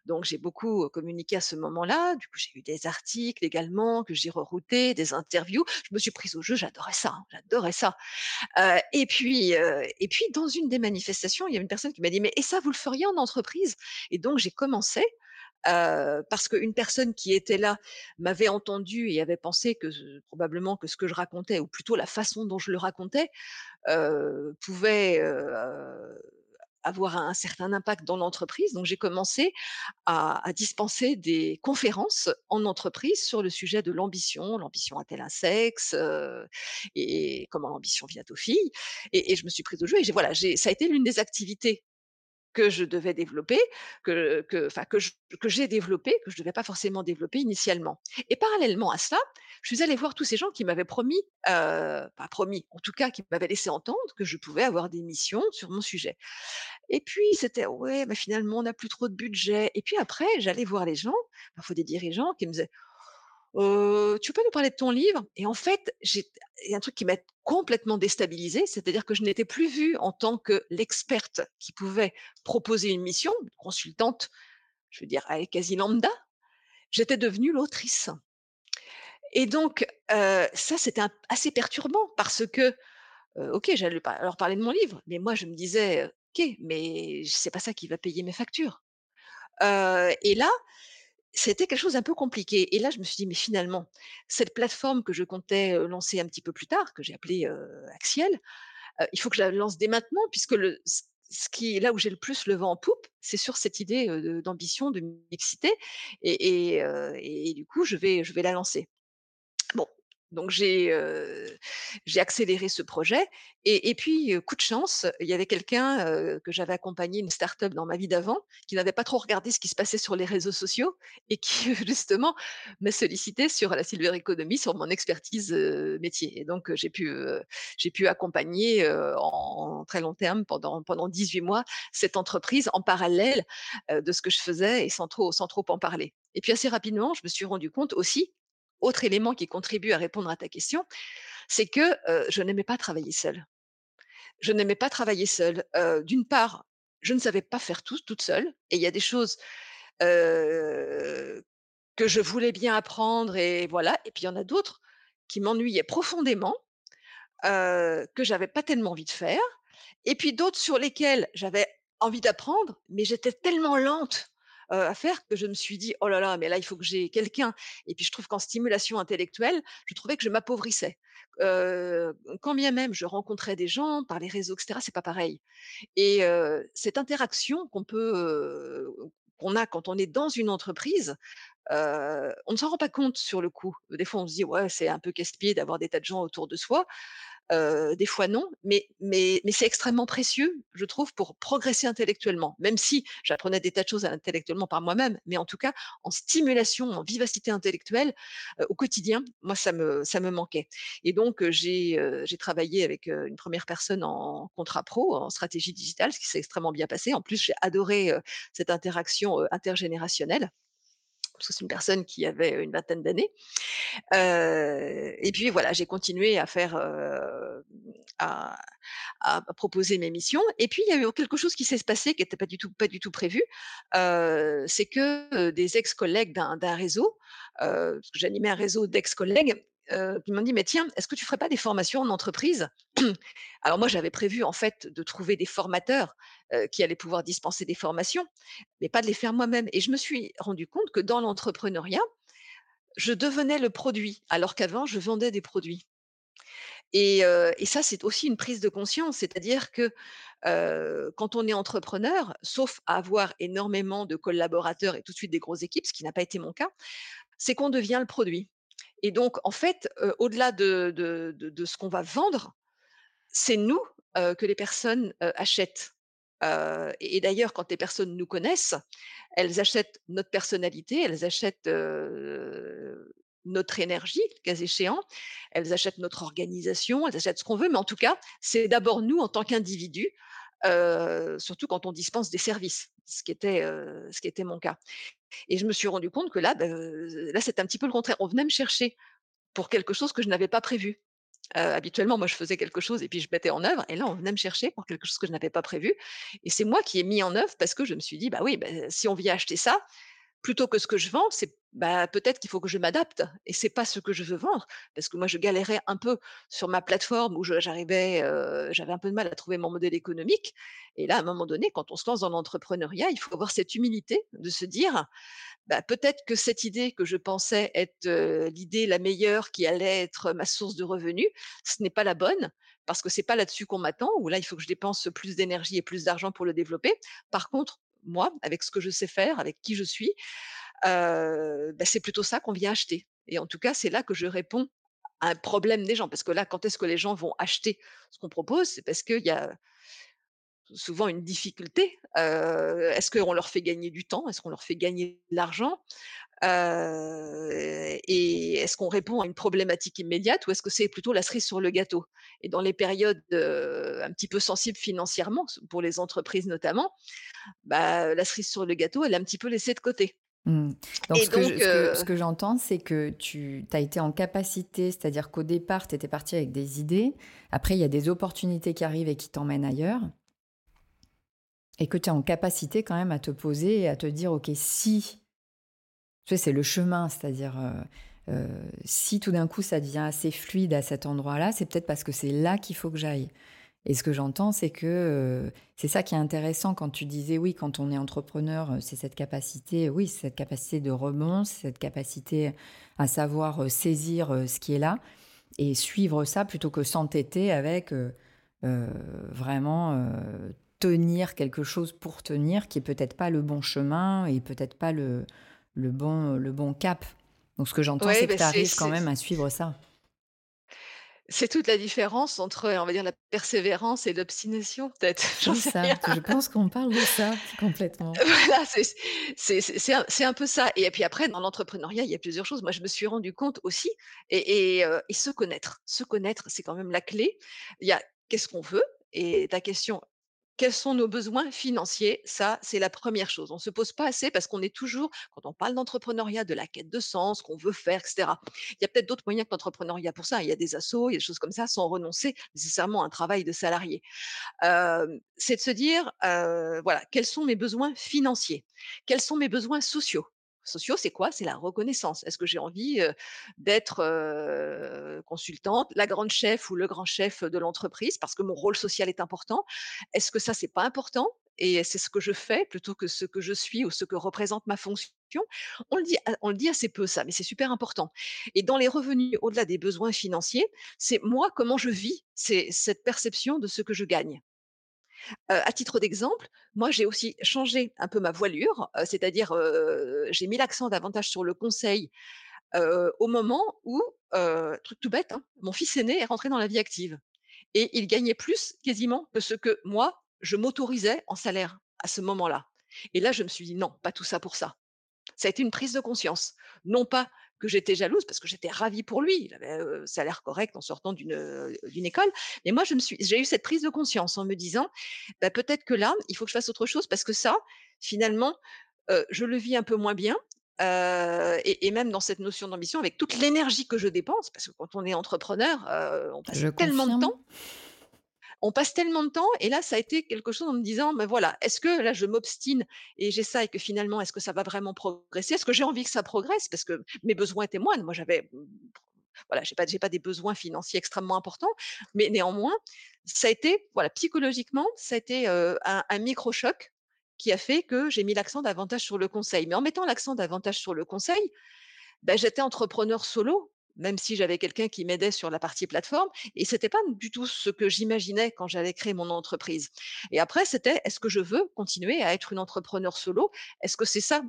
Donc, j'ai beaucoup communiqué à ce moment-là. Du coup, j'ai eu des articles également que j'ai reroutés, des interviews. Je me suis prise au jeu, j'adorais ça. Et puis, dans une des manifestations, il y a une personne qui m'a dit « Mais et ça, vous le feriez en entreprise ?» Et donc, j'ai commencé parce qu'une personne qui était là m'avait entendu et avait pensé que probablement que ce que je racontais, ou plutôt la façon dont je le racontais, pouvait avoir un certain impact dans l'entreprise. Donc, j'ai commencé à dispenser des conférences en entreprise sur le sujet de l'ambition. L'ambition a-t-elle un sexe et comment l'ambition vient aux filles. Et je me suis prise au jeu et ça a été l'une des activités que je devais développer, que j'ai développé, que je devais pas forcément développer initialement. Et parallèlement à cela, je suis allée voir tous ces gens qui m'avaient promis, qui m'avaient laissé entendre que je pouvais avoir des missions sur mon sujet. Et puis, c'était, finalement, on n'a plus trop de budget. Et puis après, j'allais voir les gens, parfois des dirigeants qui me disaient, tu peux nous parler de ton livre? Et en fait, il y a un truc qui m'a complètement déstabilisée, c'est-à-dire que je n'étais plus vue en tant que l'experte qui pouvait proposer une mission, une consultante, je veux dire, quasi lambda. J'étais devenue l'autrice. Et donc, ça, c'était assez perturbant parce que, j'allais leur parler de mon livre, mais moi, je me disais, mais c'est pas ça qui va payer mes factures. Et là, c'était quelque chose d'un peu compliqué. Et là, je me suis dit, mais finalement, cette plateforme que je comptais lancer un petit peu plus tard, que j'ai appelée Axiel, il faut que je la lance dès maintenant, puisque là où j'ai le plus le vent en poupe, c'est sur cette idée d'ambition, de mixité. Et du coup, je vais la lancer. Bon, donc j'ai accéléré ce projet. Et puis, coup de chance, il y avait quelqu'un que j'avais accompagné, une start-up dans ma vie d'avant, qui n'avait pas trop regardé ce qui se passait sur les réseaux sociaux et qui, justement, m'a sollicité sur la Silver Economy, sur mon expertise métier. Et donc, j'ai pu accompagner en très long terme, pendant 18 mois, cette entreprise en parallèle de ce que je faisais et sans trop en parler. Et puis, assez rapidement, je me suis rendu compte aussi, autre élément qui contribue à répondre à ta question, c'est que je n'aimais pas travailler seule. D'une part, je ne savais pas faire tout toute seule. Et il y a des choses que je voulais bien apprendre. Et voilà. Et puis, il y en a d'autres qui m'ennuyaient profondément, que je n'avais pas tellement envie de faire. Et puis, d'autres sur lesquelles j'avais envie d'apprendre, mais j'étais tellement lente à faire que je me suis dit, oh là là, mais là, il faut que j'ai quelqu'un. Et puis, je trouve qu'en stimulation intellectuelle, je trouvais que je m'appauvrissais. Quand bien même je rencontrais des gens par les réseaux, etc., c'est pas pareil. Et cette interaction qu'on peut qu'on a quand on est dans une entreprise, on ne s'en rend pas compte sur le coup. Des fois, on se dit ouais, c'est un peu casse-pied d'avoir des tas de gens autour de soi. Des fois non, mais c'est extrêmement précieux, je trouve, pour progresser intellectuellement. Même si j'apprenais des tas de choses intellectuellement par moi-même, mais en tout cas en stimulation, en vivacité intellectuelle au quotidien, moi ça me manquait. Et donc j'ai travaillé avec une première personne en contrat pro, en stratégie digitale, ce qui s'est extrêmement bien passé. En plus, j'ai adoré cette interaction intergénérationnelle. Parce que c'est une personne qui avait une vingtaine d'années. Et puis voilà, j'ai continué à faire, à proposer mes missions. Et puis il y a eu quelque chose qui s'est passé, qui n'était pas du tout prévu. C'est que des ex-collègues d'un réseau, parce que j'animais un réseau d'ex-collègues, ils m'ont dit, mais tiens, est-ce que tu ferais pas des formations en entreprise? Alors moi, j'avais prévu en fait de trouver des formateurs qui allaient pouvoir dispenser des formations, mais pas de les faire moi-même. Et je me suis rendu compte que dans l'entrepreneuriat, je devenais le produit, alors qu'avant, je vendais des produits. Et ça, c'est aussi une prise de conscience, c'est-à-dire que quand on est entrepreneur, sauf à avoir énormément de collaborateurs et tout de suite des grosses équipes, ce qui n'a pas été mon cas, c'est qu'on devient le produit. Et donc, en fait, au-delà de ce qu'on va vendre, c'est nous que les personnes achètent. Et d'ailleurs, quand les personnes nous connaissent, elles achètent notre personnalité, elles achètent notre énergie, le cas échéant, elles achètent notre organisation, elles achètent ce qu'on veut. Mais en tout cas, c'est d'abord nous en tant qu'individus, surtout quand on dispense des services, ce qui était mon cas. Et je me suis rendu compte que là, c'est un petit peu le contraire. On venait me chercher pour quelque chose que je n'avais pas prévu. Habituellement, moi, je faisais quelque chose et puis je mettais en œuvre. Et là, on venait me chercher pour quelque chose que je n'avais pas prévu. Et c'est moi qui ai mis en œuvre parce que je me suis dit, si on vient acheter ça, plutôt que ce que je vends, c'est peut-être qu'il faut que je m'adapte. Et c'est pas ce que je veux vendre, parce que moi, je galérais un peu sur ma plateforme où j'avais un peu de mal à trouver mon modèle économique. Et là, à un moment donné, quand on se lance dans l'entrepreneuriat, il faut avoir cette humilité de se dire, peut-être que cette idée que je pensais être l'idée la meilleure qui allait être ma source de revenus, ce n'est pas la bonne. Parce que c'est pas là-dessus qu'on m'attend, où là, il faut que je dépense plus d'énergie et plus d'argent pour le développer. Par contre, moi, avec ce que je sais faire, avec qui je suis, c'est plutôt ça qu'on vient acheter. Et en tout cas, c'est là que je réponds à un problème des gens. Parce que là, quand est-ce que les gens vont acheter ce qu'on propose? C'est parce qu'il y a souvent une difficulté. Est-ce qu'on leur fait gagner du temps? Est-ce qu'on leur fait gagner de l'argent? Et est-ce qu'on répond à une problématique immédiate ou est-ce que c'est plutôt la cerise sur le gâteau? Et dans les périodes un petit peu sensibles financièrement, pour les entreprises notamment, la cerise sur le gâteau, elle est un petit peu laissée de côté. Mmh. Ce que j'entends, c'est que tu as été en capacité, c'est-à-dire qu'au départ, tu étais partie avec des idées, après il y a des opportunités qui arrivent et qui t'emmènent ailleurs, et que tu es en capacité quand même à te poser et à te dire, ok, si... Tu sais, c'est le chemin, c'est-à-dire si tout d'un coup ça devient assez fluide à cet endroit-là, c'est peut-être parce que c'est là qu'il faut que j'aille. Et ce que j'entends, c'est que c'est ça qui est intéressant quand tu disais, oui, quand on est entrepreneur, c'est cette capacité, oui, c'est cette capacité de rebond, c'est cette capacité à savoir saisir ce qui est là et suivre ça plutôt que s'entêter avec vraiment... tenir quelque chose pour tenir, qui est peut-être pas le bon chemin et peut-être pas le bon cap. Donc, ce que j'entends, c'est que tu arrives quand même à suivre ça. C'est toute la différence entre, on va dire, la persévérance et l'obstination, peut-être. J'en sais rien. Je pense qu'on parle de ça complètement. Voilà, c'est un peu ça. Et puis après, dans l'entrepreneuriat, il y a plusieurs choses. Moi, je me suis rendu compte aussi, et se connaître. Se connaître, c'est quand même la clé. Il y a qu'est-ce qu'on veut, et ta question... Quels sont nos besoins financiers? Ça, c'est la première chose. On ne se pose pas assez parce qu'on est toujours, quand on parle d'entrepreneuriat, de la quête de sens, qu'on veut faire, etc. Il y a peut-être d'autres moyens que l'entrepreneuriat pour ça. Il y a des assos, il y a des choses comme ça, sans renoncer nécessairement à un travail de salarié. C'est de se dire, quels sont mes besoins financiers? Quels sont mes besoins sociaux? Sociaux, c'est quoi? C'est la reconnaissance. Est-ce que j'ai envie d'être consultante, la grande chef ou le grand chef de l'entreprise parce que mon rôle social est important? Est-ce que ça, c'est pas important? Et c'est ce que je fais plutôt que ce que je suis ou ce que représente ma fonction. On le dit assez peu ça, mais c'est super important. Et dans les revenus, au-delà des besoins financiers, c'est moi, comment je vis, c'est cette perception de ce que je gagne. À titre d'exemple, moi, j'ai aussi changé un peu ma voilure, c'est-à-dire j'ai mis l'accent davantage sur le conseil au moment où, truc tout bête, hein, mon fils aîné est rentré dans la vie active et il gagnait plus quasiment que ce que moi, je m'autorisais en salaire à ce moment-là. Et là, je me suis dit non, pas tout ça pour ça. Ça a été une prise de conscience. Non pas que j'étais jalouse, parce que j'étais ravie pour lui. Il avait un salaire correct en sortant d'une école. Mais moi, j'ai eu cette prise de conscience en me disant bah, peut-être que là, il faut que je fasse autre chose parce que ça, finalement, je le vis un peu moins bien. Et même dans cette notion d'ambition, avec toute l'énergie que je dépense, parce que quand on est entrepreneur, on passe tellement de temps. Et là, ça a été quelque chose en me disant, ben voilà, est-ce que là, je m'obstine et j'ai ça et que finalement, est-ce que ça va vraiment progresser? Est-ce que j'ai envie que ça progresse? Parce que mes besoins témoignent. Moi, voilà, j'ai pas des besoins financiers extrêmement importants, mais néanmoins, ça a été, voilà, psychologiquement, ça a été un micro-choc qui a fait que j'ai mis l'accent davantage sur le conseil. Mais en mettant l'accent davantage sur le conseil, ben, j'étais entrepreneur solo, même si j'avais quelqu'un qui m'aidait sur la partie plateforme. Et ce n'était pas du tout ce que j'imaginais quand j'allais créer mon entreprise. Et après, c'était, est-ce que je veux continuer à être une entrepreneur solo? Est-ce que c'est ça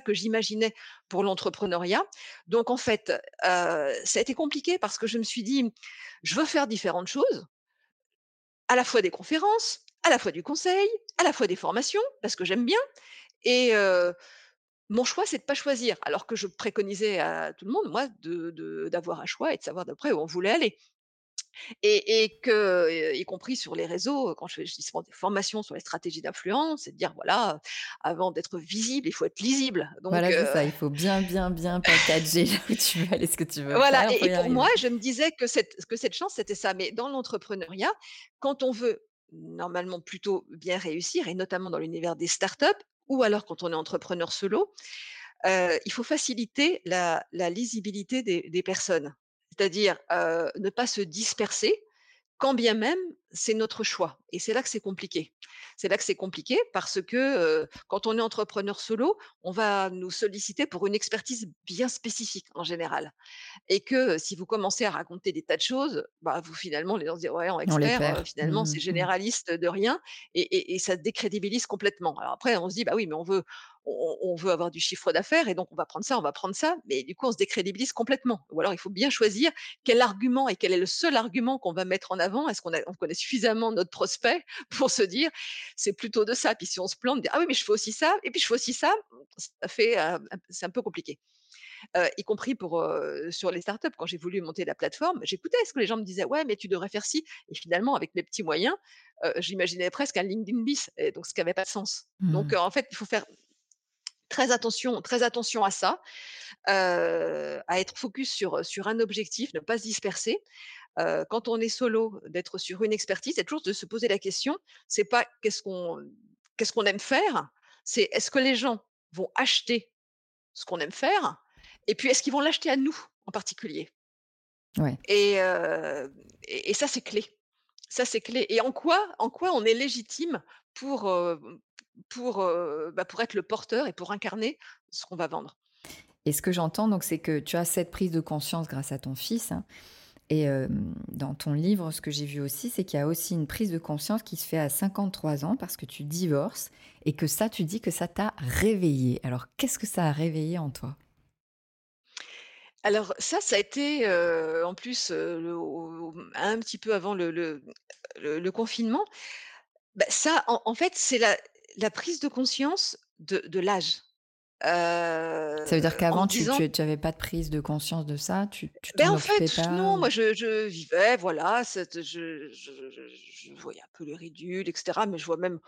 que j'imaginais pour l'entrepreneuriat? Donc, en fait, ça a été compliqué parce que je me suis dit, je veux faire différentes choses, à la fois des conférences, à la fois du conseil, à la fois des formations, parce que j'aime bien. Et... mon choix, c'est de ne pas choisir, alors que je préconisais à tout le monde, moi, d'avoir un choix et de savoir d'après où on voulait aller. Et que, y compris sur les réseaux, quand je fais des formations sur les stratégies d'influence, c'est de dire, voilà, avant d'être visible, il faut être lisible. Donc, voilà, c'est ça, il faut bien packager là où tu veux aller, ce que tu veux. Voilà, faire, et pour arriver. Moi, je me disais que cette chance, c'était ça. Mais dans l'entrepreneuriat, quand on veut normalement plutôt bien réussir, et notamment dans l'univers des startups, ou alors quand on est entrepreneur solo, il faut faciliter la lisibilité des personnes, c'est-à-dire ne pas se disperser, quand bien même c'est notre choix. Et c'est là que c'est compliqué. C'est là que c'est compliqué parce que quand on est entrepreneur solo, on va nous solliciter pour une expertise bien spécifique en général. Et que si vous commencez à raconter des tas de choses, bah, vous finalement, les gens se disent ouais, on est expert, finalement c'est généraliste de rien et ça décrédibilise complètement. Alors après, on se dit bah oui, mais on veut avoir du chiffre d'affaires et donc on va prendre ça, mais du coup on se décrédibilise complètement. Ou alors il faut bien choisir quel argument et quel est le seul argument qu'on va mettre en avant. Est-ce qu'on connaît suffisamment notre prospect pour se dire c'est plutôt de ça, puis si on se plante, ah oui mais je fais aussi ça, et puis je fais aussi ça, ça fait, c'est un peu compliqué. Y compris sur les startups, quand j'ai voulu monter la plateforme, j'écoutais ce que les gens me disaient, ouais mais tu devrais faire ci, et finalement avec mes petits moyens, j'imaginais presque un LinkedIn bis, et donc ce qui n'avait pas de sens. Donc en fait il faut faire très attention à ça, à être focus sur un objectif, ne pas se disperser. Quand on est solo, d'être sur une expertise, c'est toujours de se poser la question, c'est pas qu'est-ce qu'on aime faire, c'est est-ce que les gens vont acheter ce qu'on aime faire, et puis est-ce qu'ils vont l'acheter à nous en particulier. Ouais. Et ça c'est clé. Ça c'est clé. Et en quoi on est légitime pour être le porteur et pour incarner ce qu'on va vendre. Et ce que j'entends, donc, c'est que tu as cette prise de conscience grâce à ton fils. Hein, et dans ton livre, ce que j'ai vu aussi, c'est qu'il y a aussi une prise de conscience qui se fait à 53 ans parce que tu divorces et que ça, tu dis que ça t'a réveillée. Alors, qu'est-ce que ça a réveillé en toi ? Alors ça a été en plus un petit peu avant le confinement. Ben ça, en fait, c'est la prise de conscience de l'âge. Ça veut dire qu'avant, tu n'avais pas de prise de conscience de ça, tu t'en occupais pas. Non, moi, je vivais, voilà, je voyais un peu les ridules, etc. Mais je vois même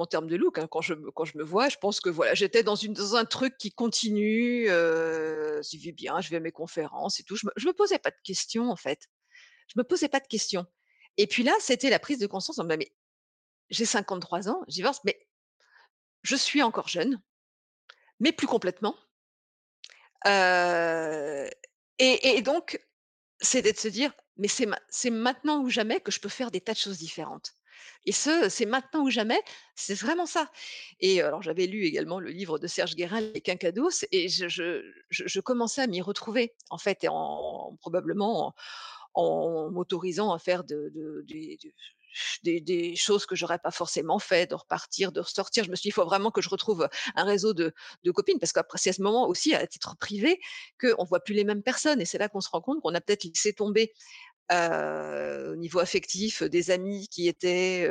en termes de look, hein, quand je me vois, je pense que voilà, j'étais dans un truc qui continue, je vis bien, je vais à mes conférences et tout. Je me posais pas de questions, en fait. Je me posais pas de questions. Et puis là, c'était la prise de conscience en me disant, mais j'ai 53 ans, je divorce, mais je suis encore jeune, mais plus complètement. Et donc, c'est de se dire, mais c'est maintenant ou jamais que je peux faire des tas de choses différentes. Et c'est maintenant ou jamais, c'est vraiment ça. Et alors, j'avais lu également le livre de Serge Guérin, Les Quinquados, et je commençais à m'y retrouver, en fait, probablement en m'autorisant à faire des choses que j'aurais pas forcément fait, de repartir, de ressortir. Je me suis dit, il faut vraiment que je retrouve un réseau de copines, parce qu'après, c'est à ce moment aussi, à titre privé, qu'on voit plus les mêmes personnes. Et c'est là qu'on se rend compte qu'on a peut-être laissé tomber au niveau affectif des amis qui étaient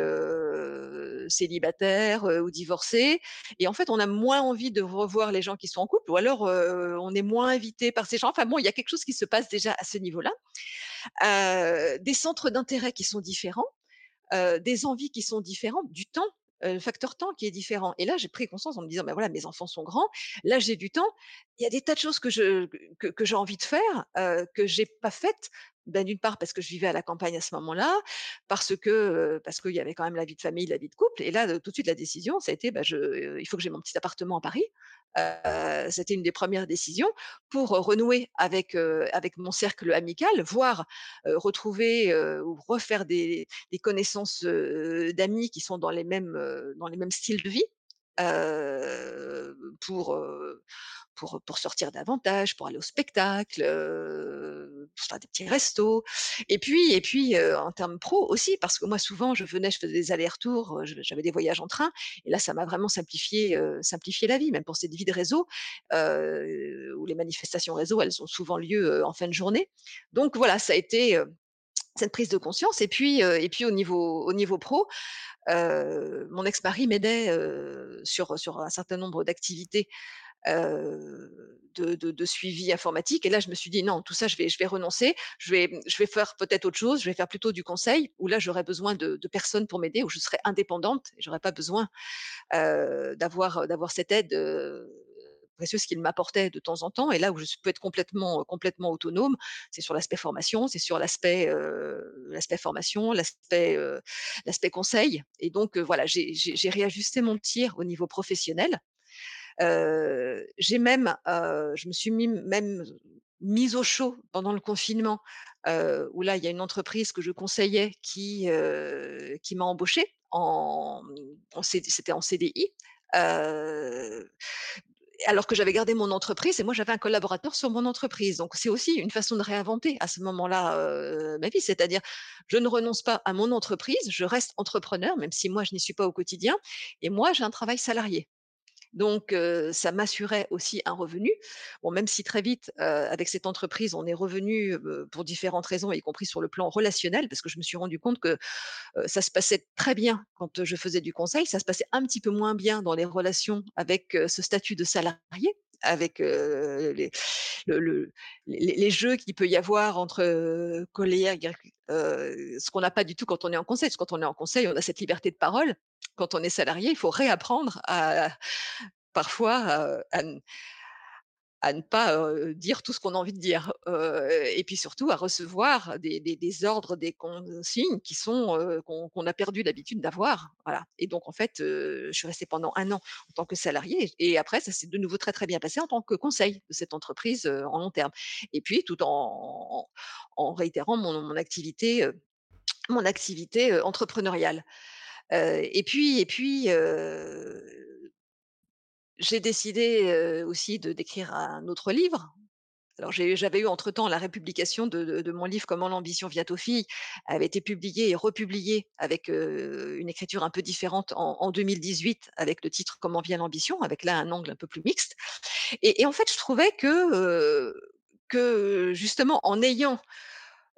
célibataires ou divorcés. Et en fait, on a moins envie de revoir les gens qui sont en couple, ou alors on est moins invité par ces gens. Enfin bon, il y a quelque chose qui se passe déjà à ce niveau-là. Des centres d'intérêt qui sont différents. Des envies qui sont différentes, du temps, le facteur temps qui est différent. Et là, j'ai pris conscience en me disant, ben voilà, mes enfants sont grands, là j'ai du temps, il y a des tas de choses que j'ai envie de faire, que j'ai pas faites, ben, d'une part parce que je vivais à la campagne à ce moment-là, parce qu'il y avait quand même la vie de famille, la vie de couple, et là, tout de suite, la décision, ça a été, il faut que j'ai mon petit appartement à Paris. C'était une des premières décisions pour renouer avec mon cercle amical, voire retrouver ou refaire des connaissances d'amis qui sont dans les mêmes styles de vie, pour sortir davantage, pour aller au spectacle, pour faire des petits restos. Et puis, en termes pro aussi, parce que moi souvent je faisais des allers-retours, j'avais des voyages en train, et là ça m'a vraiment simplifié la vie, même pour cette vie de réseau où les manifestations réseau elles ont souvent lieu en fin de journée. Donc voilà, ça a été cette prise de conscience. Et puis au niveau pro, mon ex-mari m'aidait sur un certain nombre d'activités de suivi informatique. Et là, je me suis dit, non, tout ça, je vais renoncer. Je vais faire peut-être autre chose. Je vais faire plutôt du conseil, où là, j'aurais besoin de personnes pour m'aider, où je serais indépendante et j'aurais pas besoin d'avoir cette aide précieuse qu'il m'apportait de temps en temps. Et là où je peux être complètement autonome, c'est sur l'aspect formation, c'est sur l'aspect formation, l'aspect conseil. Et donc voilà, j'ai réajusté mon tir au niveau professionnel. Je me suis mise au chaud pendant le confinement, où là il y a une entreprise que je conseillais qui m'a embauchée c'était en CDI, alors que j'avais gardé mon entreprise, et moi j'avais un collaborateur sur mon entreprise. Donc c'est aussi une façon de réinventer à ce moment-là ma vie, c'est-à-dire je ne renonce pas à mon entreprise, je reste entrepreneur, même si moi je n'y suis pas au quotidien, et moi j'ai un travail salarié. Donc, ça m'assurait aussi un revenu. Bon, même si très vite, avec cette entreprise, on est revenu pour différentes raisons, y compris sur le plan relationnel, parce que je me suis rendu compte que ça se passait très bien quand je faisais du conseil, ça se passait un petit peu moins bien dans les relations avec ce statut de salarié, avec les jeux qu'il peut y avoir entre collègues, ce qu'on n'a pas du tout quand on est en conseil. Parce que quand on est en conseil, on a cette liberté de parole. Quand on est salarié, il faut réapprendre parfois à ne pas dire tout ce qu'on a envie de dire. Et puis surtout à recevoir des ordres, des consignes qu'on a perdu l'habitude d'avoir. Voilà. Et donc en fait, je suis restée pendant 1 an en tant que salariée. Et après, ça s'est de nouveau très très bien passé en tant que conseil de cette entreprise en long terme. Et puis tout en réitérant mon activité, entrepreneuriale. Et puis, j'ai décidé aussi d'écrire un autre livre. Alors, j'avais eu entre-temps la républication de mon livre « Comment l'ambition vient aux filles » avait été publié et republié avec une écriture un peu différente en 2018, avec le titre « Comment vient l'ambition », avec là un angle un peu plus mixte. Et en fait, je trouvais que justement, en ayant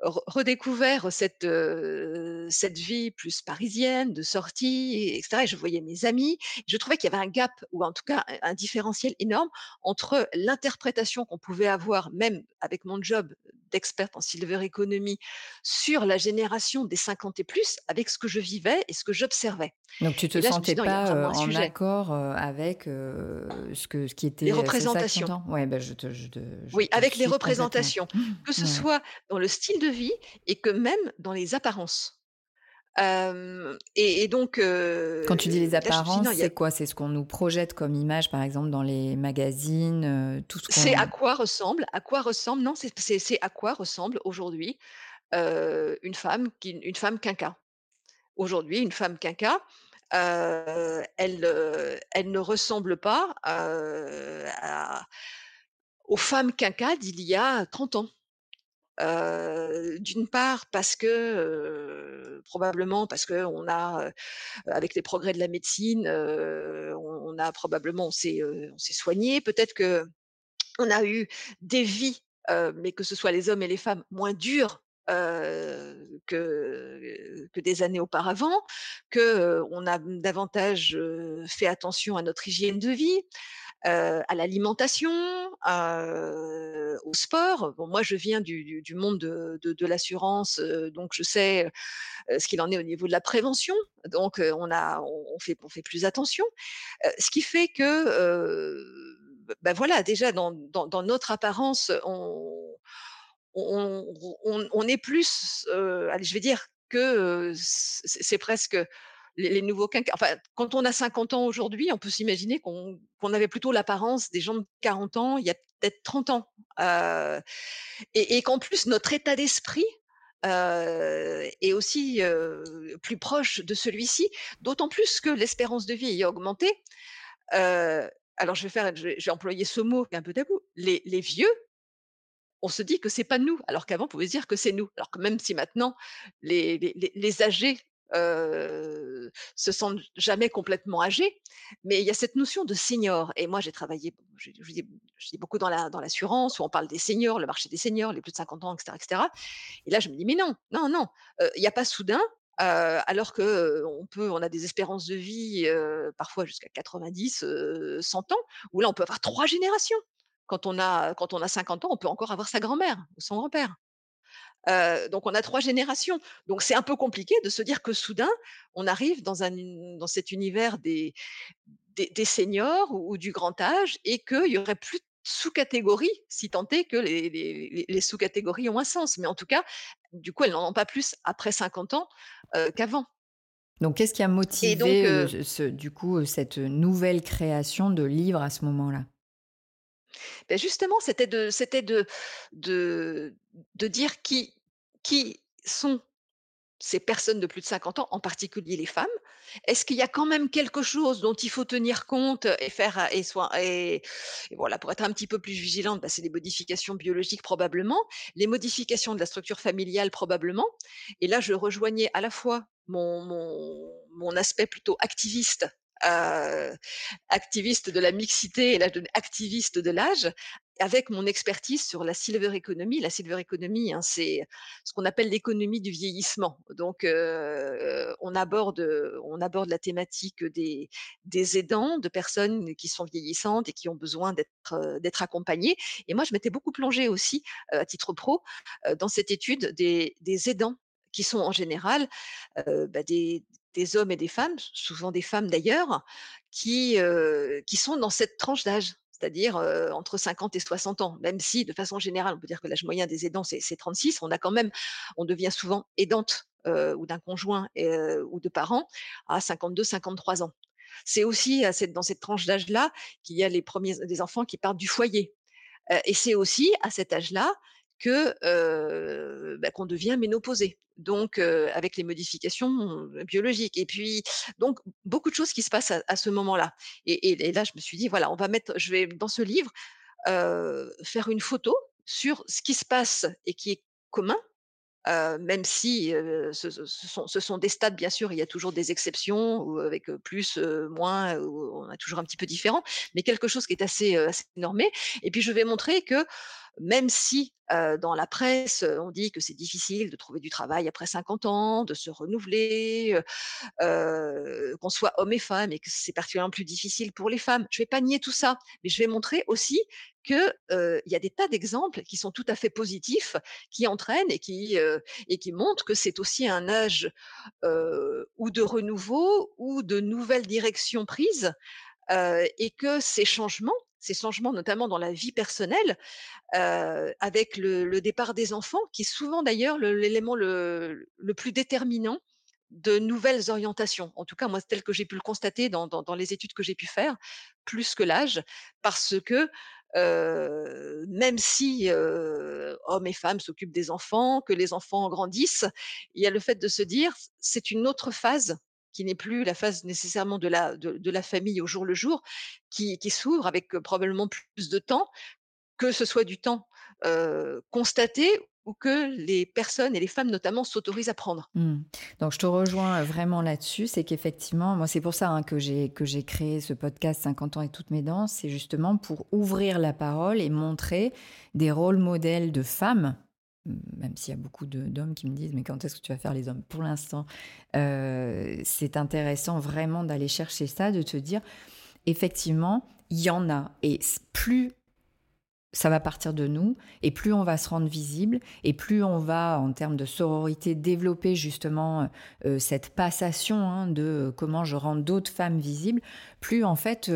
redécouvert cette vie plus parisienne, de sortie, etc. Et je voyais mes amis. Je trouvais qu'il y avait un gap, ou en tout cas un différentiel énorme entre l'interprétation qu'on pouvait avoir, même avec mon job d'experte en silver economy, sur la génération des 50 et plus, avec ce que je vivais et ce que j'observais. Donc tu te sentais pas en accord avec ce qui était les représentations. Ouais, oui, avec les représentations, que ce soit dans le style de vie et que même dans les apparences. Et donc, quand tu dis les apparences, là, quoi? C'est ce qu'on nous projette comme image, par exemple, dans les magazines, tout ce qu'on... C'est à quoi ressemble, non, c'est à quoi ressemble aujourd'hui une femme quinca. Aujourd'hui, une femme quinca, elle ne ressemble pas aux femmes quinca d'il y a 30 ans. D'une part parce que probablement parce que on a avec les progrès de la médecine, on s'est soigné. Peut-être que on a eu des vies, mais que ce soit les hommes et les femmes, moins dures que des années auparavant, que on a davantage fait attention à notre hygiène de vie, à l'alimentation, au sport. Bon, moi, je viens du monde de l'assurance, donc je sais ce qu'il en est au niveau de la prévention. Donc, on fait plus attention, ce qui fait que, voilà, déjà dans notre apparence, on est plus, allez, je vais dire que c'est presque les nouveaux quinquennats. Enfin, quand on a 50 ans aujourd'hui, on peut s'imaginer qu'on avait plutôt l'apparence des gens de 40 ans il y a peut-être 30 ans. Et qu'en plus, notre état d'esprit est aussi plus proche de celui-ci, d'autant plus que l'espérance de vie y a augmenté. Alors, je vais employer ce mot qui est un peu tabou. Les vieux, on se dit que c'est pas nous, alors qu'avant on pouvait se dire que c'est nous. Alors que même si maintenant les âgés se sentent jamais complètement âgés, mais il y a cette notion de senior. Et moi j'ai travaillé, je dis beaucoup dans l'assurance où on parle des seniors, le marché des seniors, les plus de 50 ans, etc., etc. Et là je me dis mais non, il n'y a pas soudain. Alors que on a des espérances de vie parfois jusqu'à 90, 100 ans, où là on peut avoir 3 générations. Quand on a 50 ans, on peut encore avoir sa grand-mère ou son grand-père. Donc, on a 3 générations. Donc, c'est un peu compliqué de se dire que soudain, on arrive dans cet univers des seniors ou du grand âge et qu'il n'y aurait plus de sous-catégories, si tant est que les sous-catégories ont un sens. Mais en tout cas, du coup, elles n'en ont pas plus après 50 ans qu'avant. Donc, qu'est-ce qui a motivé cette nouvelle création de livres à ce moment-là ? Ben justement, c'était de dire qui sont ces personnes de plus de 50 ans, en particulier les femmes. Est-ce qu'il y a quand même quelque chose dont il faut tenir compte et faire et voilà, pour être un petit peu plus vigilante, ben c'est des modifications biologiques probablement, les modifications de la structure familiale probablement. Et là, je rejoignais à la fois mon aspect plutôt activiste de la mixité et activiste de l'âge, avec mon expertise sur la silver economy. La silver economy, hein, c'est ce qu'on appelle l'économie du vieillissement. Donc, on aborde la thématique des aidants, de personnes qui sont vieillissantes et qui ont besoin d'être accompagnées. Et moi, je m'étais beaucoup plongée aussi, à titre pro, dans cette étude des aidants, qui sont en général des hommes et des femmes, souvent des femmes d'ailleurs, qui sont dans cette tranche d'âge, c'est-à-dire entre 50 et 60 ans, même si de façon générale, on peut dire que l'âge moyen des aidants, c'est 36, on devient souvent aidante ou d'un conjoint ou de parents à 52, 53 ans. C'est aussi dans cette tranche d'âge-là qu'il y a les enfants qui partent du foyer. Et c'est aussi à cet âge-là qu'on devient ménopausé, donc avec les modifications biologiques. Et puis, donc, beaucoup de choses qui se passent à ce moment-là. Et là, je me suis dit, voilà, je vais dans ce livre faire une photo sur ce qui se passe et qui est commun, même si ce sont des stades, bien sûr, il y a toujours des exceptions, ou avec plus, moins, où on est toujours un petit peu différent, mais quelque chose qui est assez normé. Et puis, je vais montrer que même si dans la presse, on dit que c'est difficile de trouver du travail après 50 ans, de se renouveler, qu'on soit homme et femme et que c'est particulièrement plus difficile pour les femmes, je ne vais pas nier tout ça, mais je vais montrer aussi qu'il y a des tas d'exemples qui sont tout à fait positifs, qui entraînent et qui montrent que c'est aussi un âge ou de renouveau ou de nouvelles directions prises et que ces changements notamment dans la vie personnelle, avec le départ des enfants, qui est souvent d'ailleurs l'élément le plus déterminant de nouvelles orientations. En tout cas, moi, tel que j'ai pu le constater dans les études que j'ai pu faire, plus que l'âge, parce que même si hommes et femmes s'occupent des enfants, que les enfants grandissent, il y a le fait de se dire, c'est une autre phase, qui n'est plus la phase nécessairement de la famille au jour le jour, qui s'ouvre avec probablement plus de temps, que ce soit du temps constaté ou que les personnes et les femmes notamment s'autorisent à prendre. Mmh. Donc je te rejoins vraiment là-dessus, c'est qu'effectivement, moi c'est pour ça que j'ai créé ce podcast 50 ans et toutes mes danses, c'est justement pour ouvrir la parole et montrer des rôles modèles de femmes, même s'il y a beaucoup d'hommes qui me disent « mais quand est-ce que tu vas faire les hommes ?» Pour l'instant, c'est intéressant vraiment d'aller chercher ça, de te dire effectivement, il y en a, et plus ça va partir de nous, et plus on va se rendre visible, et plus on va, en termes de sororité, développer justement cette passation de comment je rends d'autres femmes visibles, plus en fait,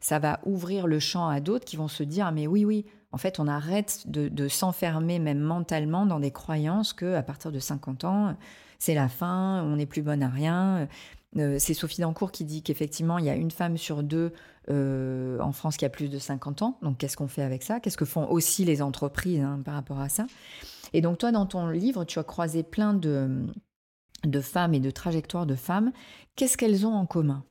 ça va ouvrir le champ à d'autres qui vont se dire « mais oui, en fait, on arrête de s'enfermer même mentalement dans des croyances qu'à partir de 50 ans, c'est la fin, on n'est plus bonne à rien ». C'est Sophie Dancourt qui dit qu'effectivement, il y a une femme sur deux en France qui a plus de 50 ans. Donc, qu'est-ce qu'on fait avec ça ? Qu'est-ce que font aussi les entreprises par rapport à ça ? Et donc, toi, dans ton livre, tu as croisé plein de femmes et de trajectoires de femmes. Qu'est-ce qu'elles ont en commun ?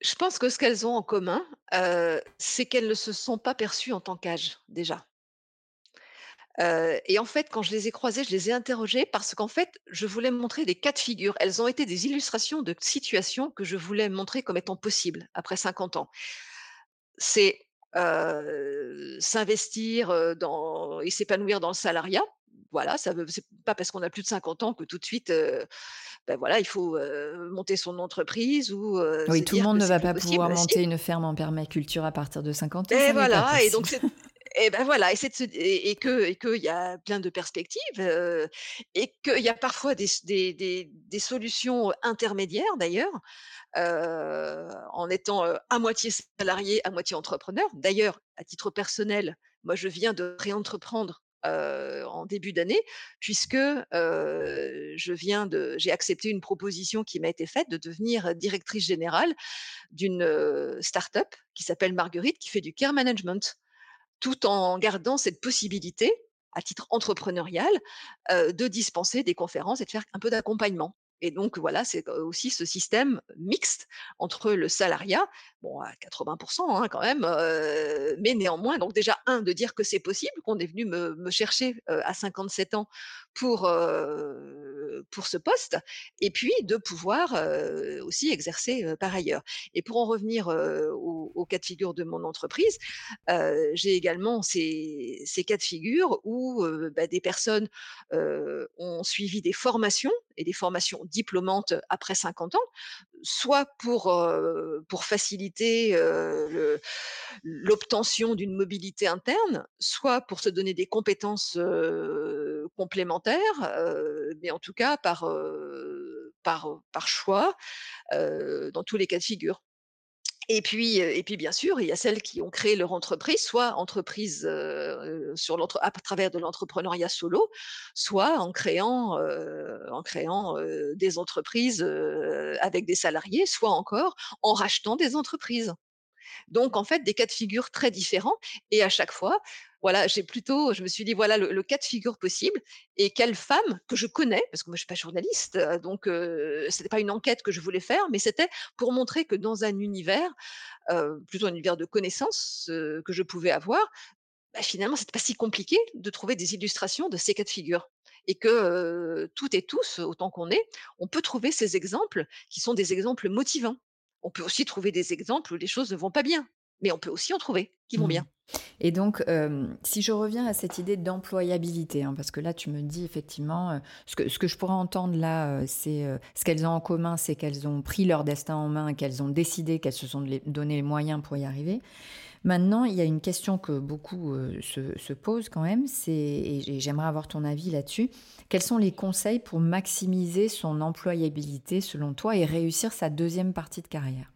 Je pense que ce qu'elles ont en commun, c'est qu'elles ne se sont pas perçues en tant qu'âge, déjà. Et en fait, quand je les ai croisées, je les ai interrogées parce qu'en fait, je voulais montrer des cas de figure. Elles ont été des illustrations de situations que je voulais montrer comme étant possibles après 50 ans. C'est s'investir et s'épanouir dans le salariat. Voilà, c'est pas parce qu'on a plus de 50 ans que tout de suite, il faut monter son entreprise ou. Oui, tout le monde ne va pas pouvoir monter une ferme en permaculture à partir de 50 ans. Et voilà, et donc c'est. Et que il y a plein de perspectives et qu'il y a parfois des solutions intermédiaires d'ailleurs en étant à moitié salarié, à moitié entrepreneur. D'ailleurs, à titre personnel, moi je viens de réentreprendre en début d'année puisque j'ai accepté une proposition qui m'a été faite de devenir directrice générale d'une start-up qui s'appelle Marguerite qui fait du care management, tout en gardant cette possibilité, à titre entrepreneurial, de dispenser des conférences et de faire un peu d'accompagnement. Et donc, voilà, c'est aussi ce système mixte entre le salariat, bon, à 80% quand même, mais néanmoins, donc déjà, de dire que c'est possible, qu'on est venu me chercher à 57 ans pour ce poste, et puis de pouvoir aussi exercer par ailleurs. Et pour en revenir au cas de figure de mon entreprise, j'ai également ces cas de figure où des personnes ont suivi des formations, et des formations diplômantes après 50 ans, soit pour faciliter l'obtention d'une mobilité interne, soit pour se donner des compétences complémentaires, mais en tout cas par choix, dans tous les cas de figure. Et puis, bien sûr, il y a celles qui ont créé leur entreprise, soit entreprise à travers de l'entrepreneuriat solo, soit en créant des entreprises avec des salariés, soit encore en rachetant des entreprises. Donc, en fait, des cas de figure très différents. Et à chaque fois, voilà, je me suis dit, voilà le cas de figure possible et quelle femme que je connais, parce que moi, je ne suis pas journaliste, donc ce n'était pas une enquête que je voulais faire, mais c'était pour montrer que dans un univers, plutôt un univers de connaissances que je pouvais avoir, finalement, ce n'était pas si compliqué de trouver des illustrations de ces cas de figure. Et que toutes et tous, autant qu'on est, on peut trouver ces exemples qui sont des exemples motivants. On peut aussi trouver des exemples où les choses ne vont pas bien, mais on peut aussi en trouver qui vont bien. Et donc, si je reviens à cette idée d'employabilité, parce que là, tu me dis effectivement, ce que je pourrais entendre là, c'est ce qu'elles ont en commun, c'est qu'elles ont pris leur destin en main, qu'elles ont décidé, qu'elles se sont donné les moyens pour y arriver. Maintenant, il y a une question que beaucoup se posent quand même, et j'aimerais avoir ton avis là-dessus. Quels sont les conseils pour maximiser son employabilité selon toi et réussir sa deuxième partie de carrière ?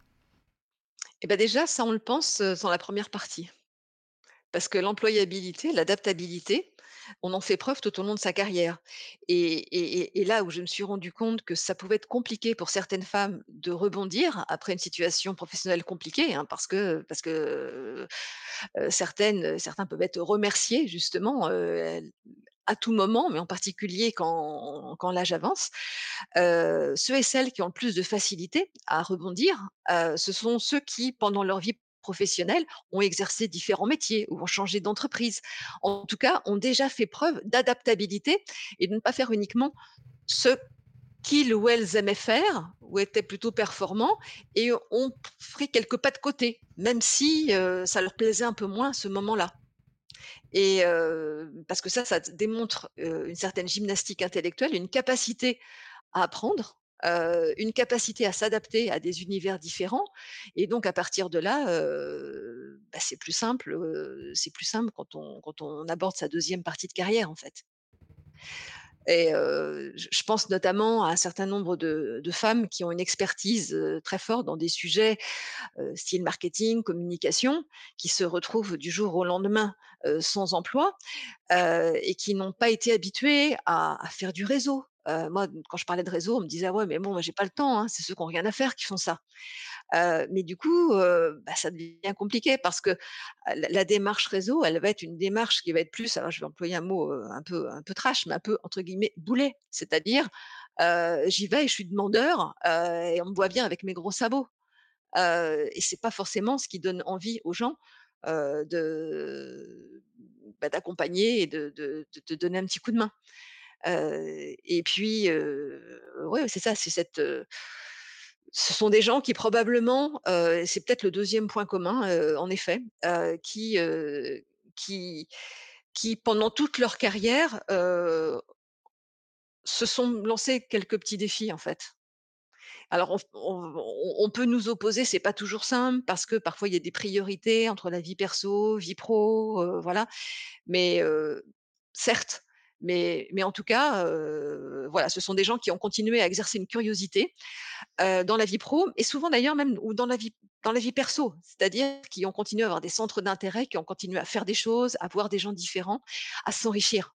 Eh bien déjà, ça on le pense dans la première partie. Parce que l'employabilité, l'adaptabilité, on en fait preuve tout au long de sa carrière. Et là où je me suis rendu compte que ça pouvait être compliqué pour certaines femmes de rebondir après une situation professionnelle compliquée, parce que certains peuvent être remerciés justement à tout moment, mais en particulier quand l'âge avance, ceux et celles qui ont le plus de facilité à rebondir, ce sont ceux qui, pendant leur vie professionnels ont exercé différents métiers ou ont changé d'entreprise. En tout cas, ont déjà fait preuve d'adaptabilité et de ne pas faire uniquement ce qu'ils ou elles aimaient faire ou étaient plutôt performants et ont pris quelques pas de côté, même si ça leur plaisait un peu moins à ce moment-là. Et parce que ça démontre une certaine gymnastique intellectuelle, une capacité à apprendre, une capacité à s'adapter à des univers différents. Et donc, à partir de là, c'est plus simple. C'est plus simple quand on aborde sa deuxième partie de carrière, en fait. Et je pense notamment à un certain nombre de femmes qui ont une expertise très forte dans des sujets style marketing, communication, qui se retrouvent du jour au lendemain sans emploi et qui n'ont pas été habituées à faire du réseau. Moi, quand je parlais de réseau, on me disait « ouais, mais bon, moi, j'ai pas le temps, hein, c'est ceux qui n'ont rien à faire qui font ça ». Mais du coup, ça devient compliqué parce que la démarche réseau, elle va être une démarche qui va être plus, alors je vais employer un mot un peu trash, mais un peu entre guillemets boulet, c'est-à-dire j'y vais et je suis demandeur et on me voit bien avec mes gros sabots. Et c'est pas forcément ce qui donne envie aux gens d'accompagner et de donner un petit coup de main. Et puis, ouais, c'est ça, c'est cette. Ce sont des gens qui probablement, c'est peut-être le deuxième point commun, en effet, qui pendant toute leur carrière se sont lancés quelques petits défis en fait. Alors on peut nous opposer, c'est pas toujours simple parce que parfois il y a des priorités entre la vie perso, vie pro, voilà. Mais certes. Mais en tout cas, voilà, ce sont des gens qui ont continué à exercer une curiosité dans la vie pro et souvent d'ailleurs même ou dans la vie perso, c'est-à-dire qui ont continué à avoir des centres d'intérêt, qui ont continué à faire des choses, à voir des gens différents, à s'enrichir.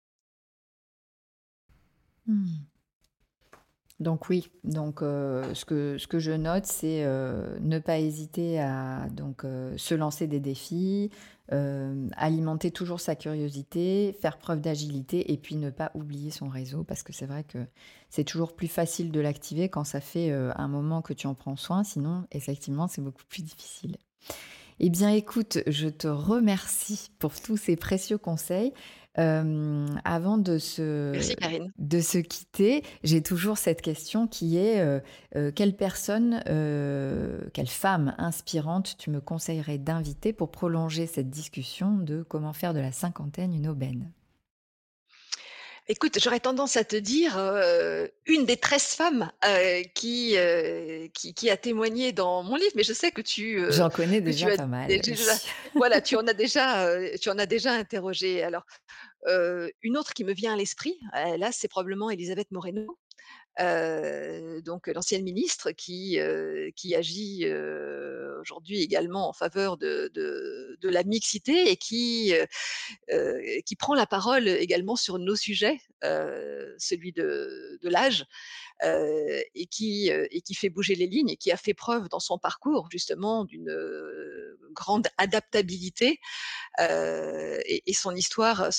Donc oui, ce que je note, c'est ne pas hésiter à se lancer des défis, alimenter toujours sa curiosité, faire preuve d'agilité et puis ne pas oublier son réseau parce que c'est vrai que c'est toujours plus facile de l'activer quand ça fait un moment que tu en prends soin, sinon effectivement c'est beaucoup plus difficile. Eh bien écoute, je te remercie pour tous ces précieux conseils. Avant de se quitter, j'ai toujours cette question qui est quelle femme inspirante tu me conseillerais d'inviter pour prolonger cette discussion de comment faire de la cinquantaine une aubaine ? Écoute, j'aurais tendance à te dire une des 13 femmes qui a témoigné dans mon livre, mais je sais que tu j'en connais déjà pas mal. Voilà, tu en as déjà interrogé. Alors une autre qui me vient à l'esprit, là, c'est probablement Elisabeth Moreno, donc l'ancienne ministre qui agit aujourd'hui également en faveur de la mixité et qui prend la parole également sur nos sujets, celui de l'âge, et qui fait bouger les lignes et qui a fait preuve dans son parcours justement d'une grande adaptabilité et son histoire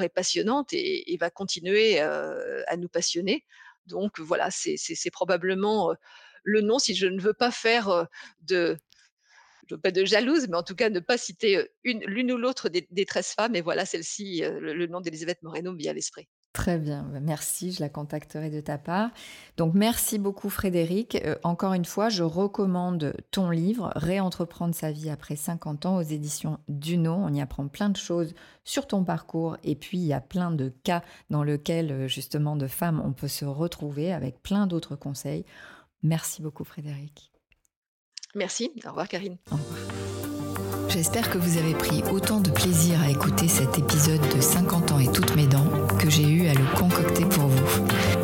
est passionnante et va continuer à nous passionner. Donc voilà, c'est probablement le nom, si je ne veux pas faire de jalouse, mais en tout cas ne pas citer l'une ou l'autre des 13 femmes. Et voilà, celle-ci, le nom d'Elisabeth Moreno me vient à l'esprit. Très bien, merci, je la contacterai de ta part. Donc merci beaucoup Frédérique. Encore une fois, je recommande ton livre « Réentreprendre sa vie après 50 ans » aux éditions Dunod. On y apprend plein de choses sur ton parcours et puis il y a plein de cas dans lesquels justement de femmes on peut se retrouver avec plein d'autres conseils. Merci beaucoup Frédérique. Merci, au revoir Karine. Au revoir. J'espère que vous avez pris autant de plaisir à écouter cet épisode de 50 ans et toutes mes dents que j'ai eu à le concocter pour vous.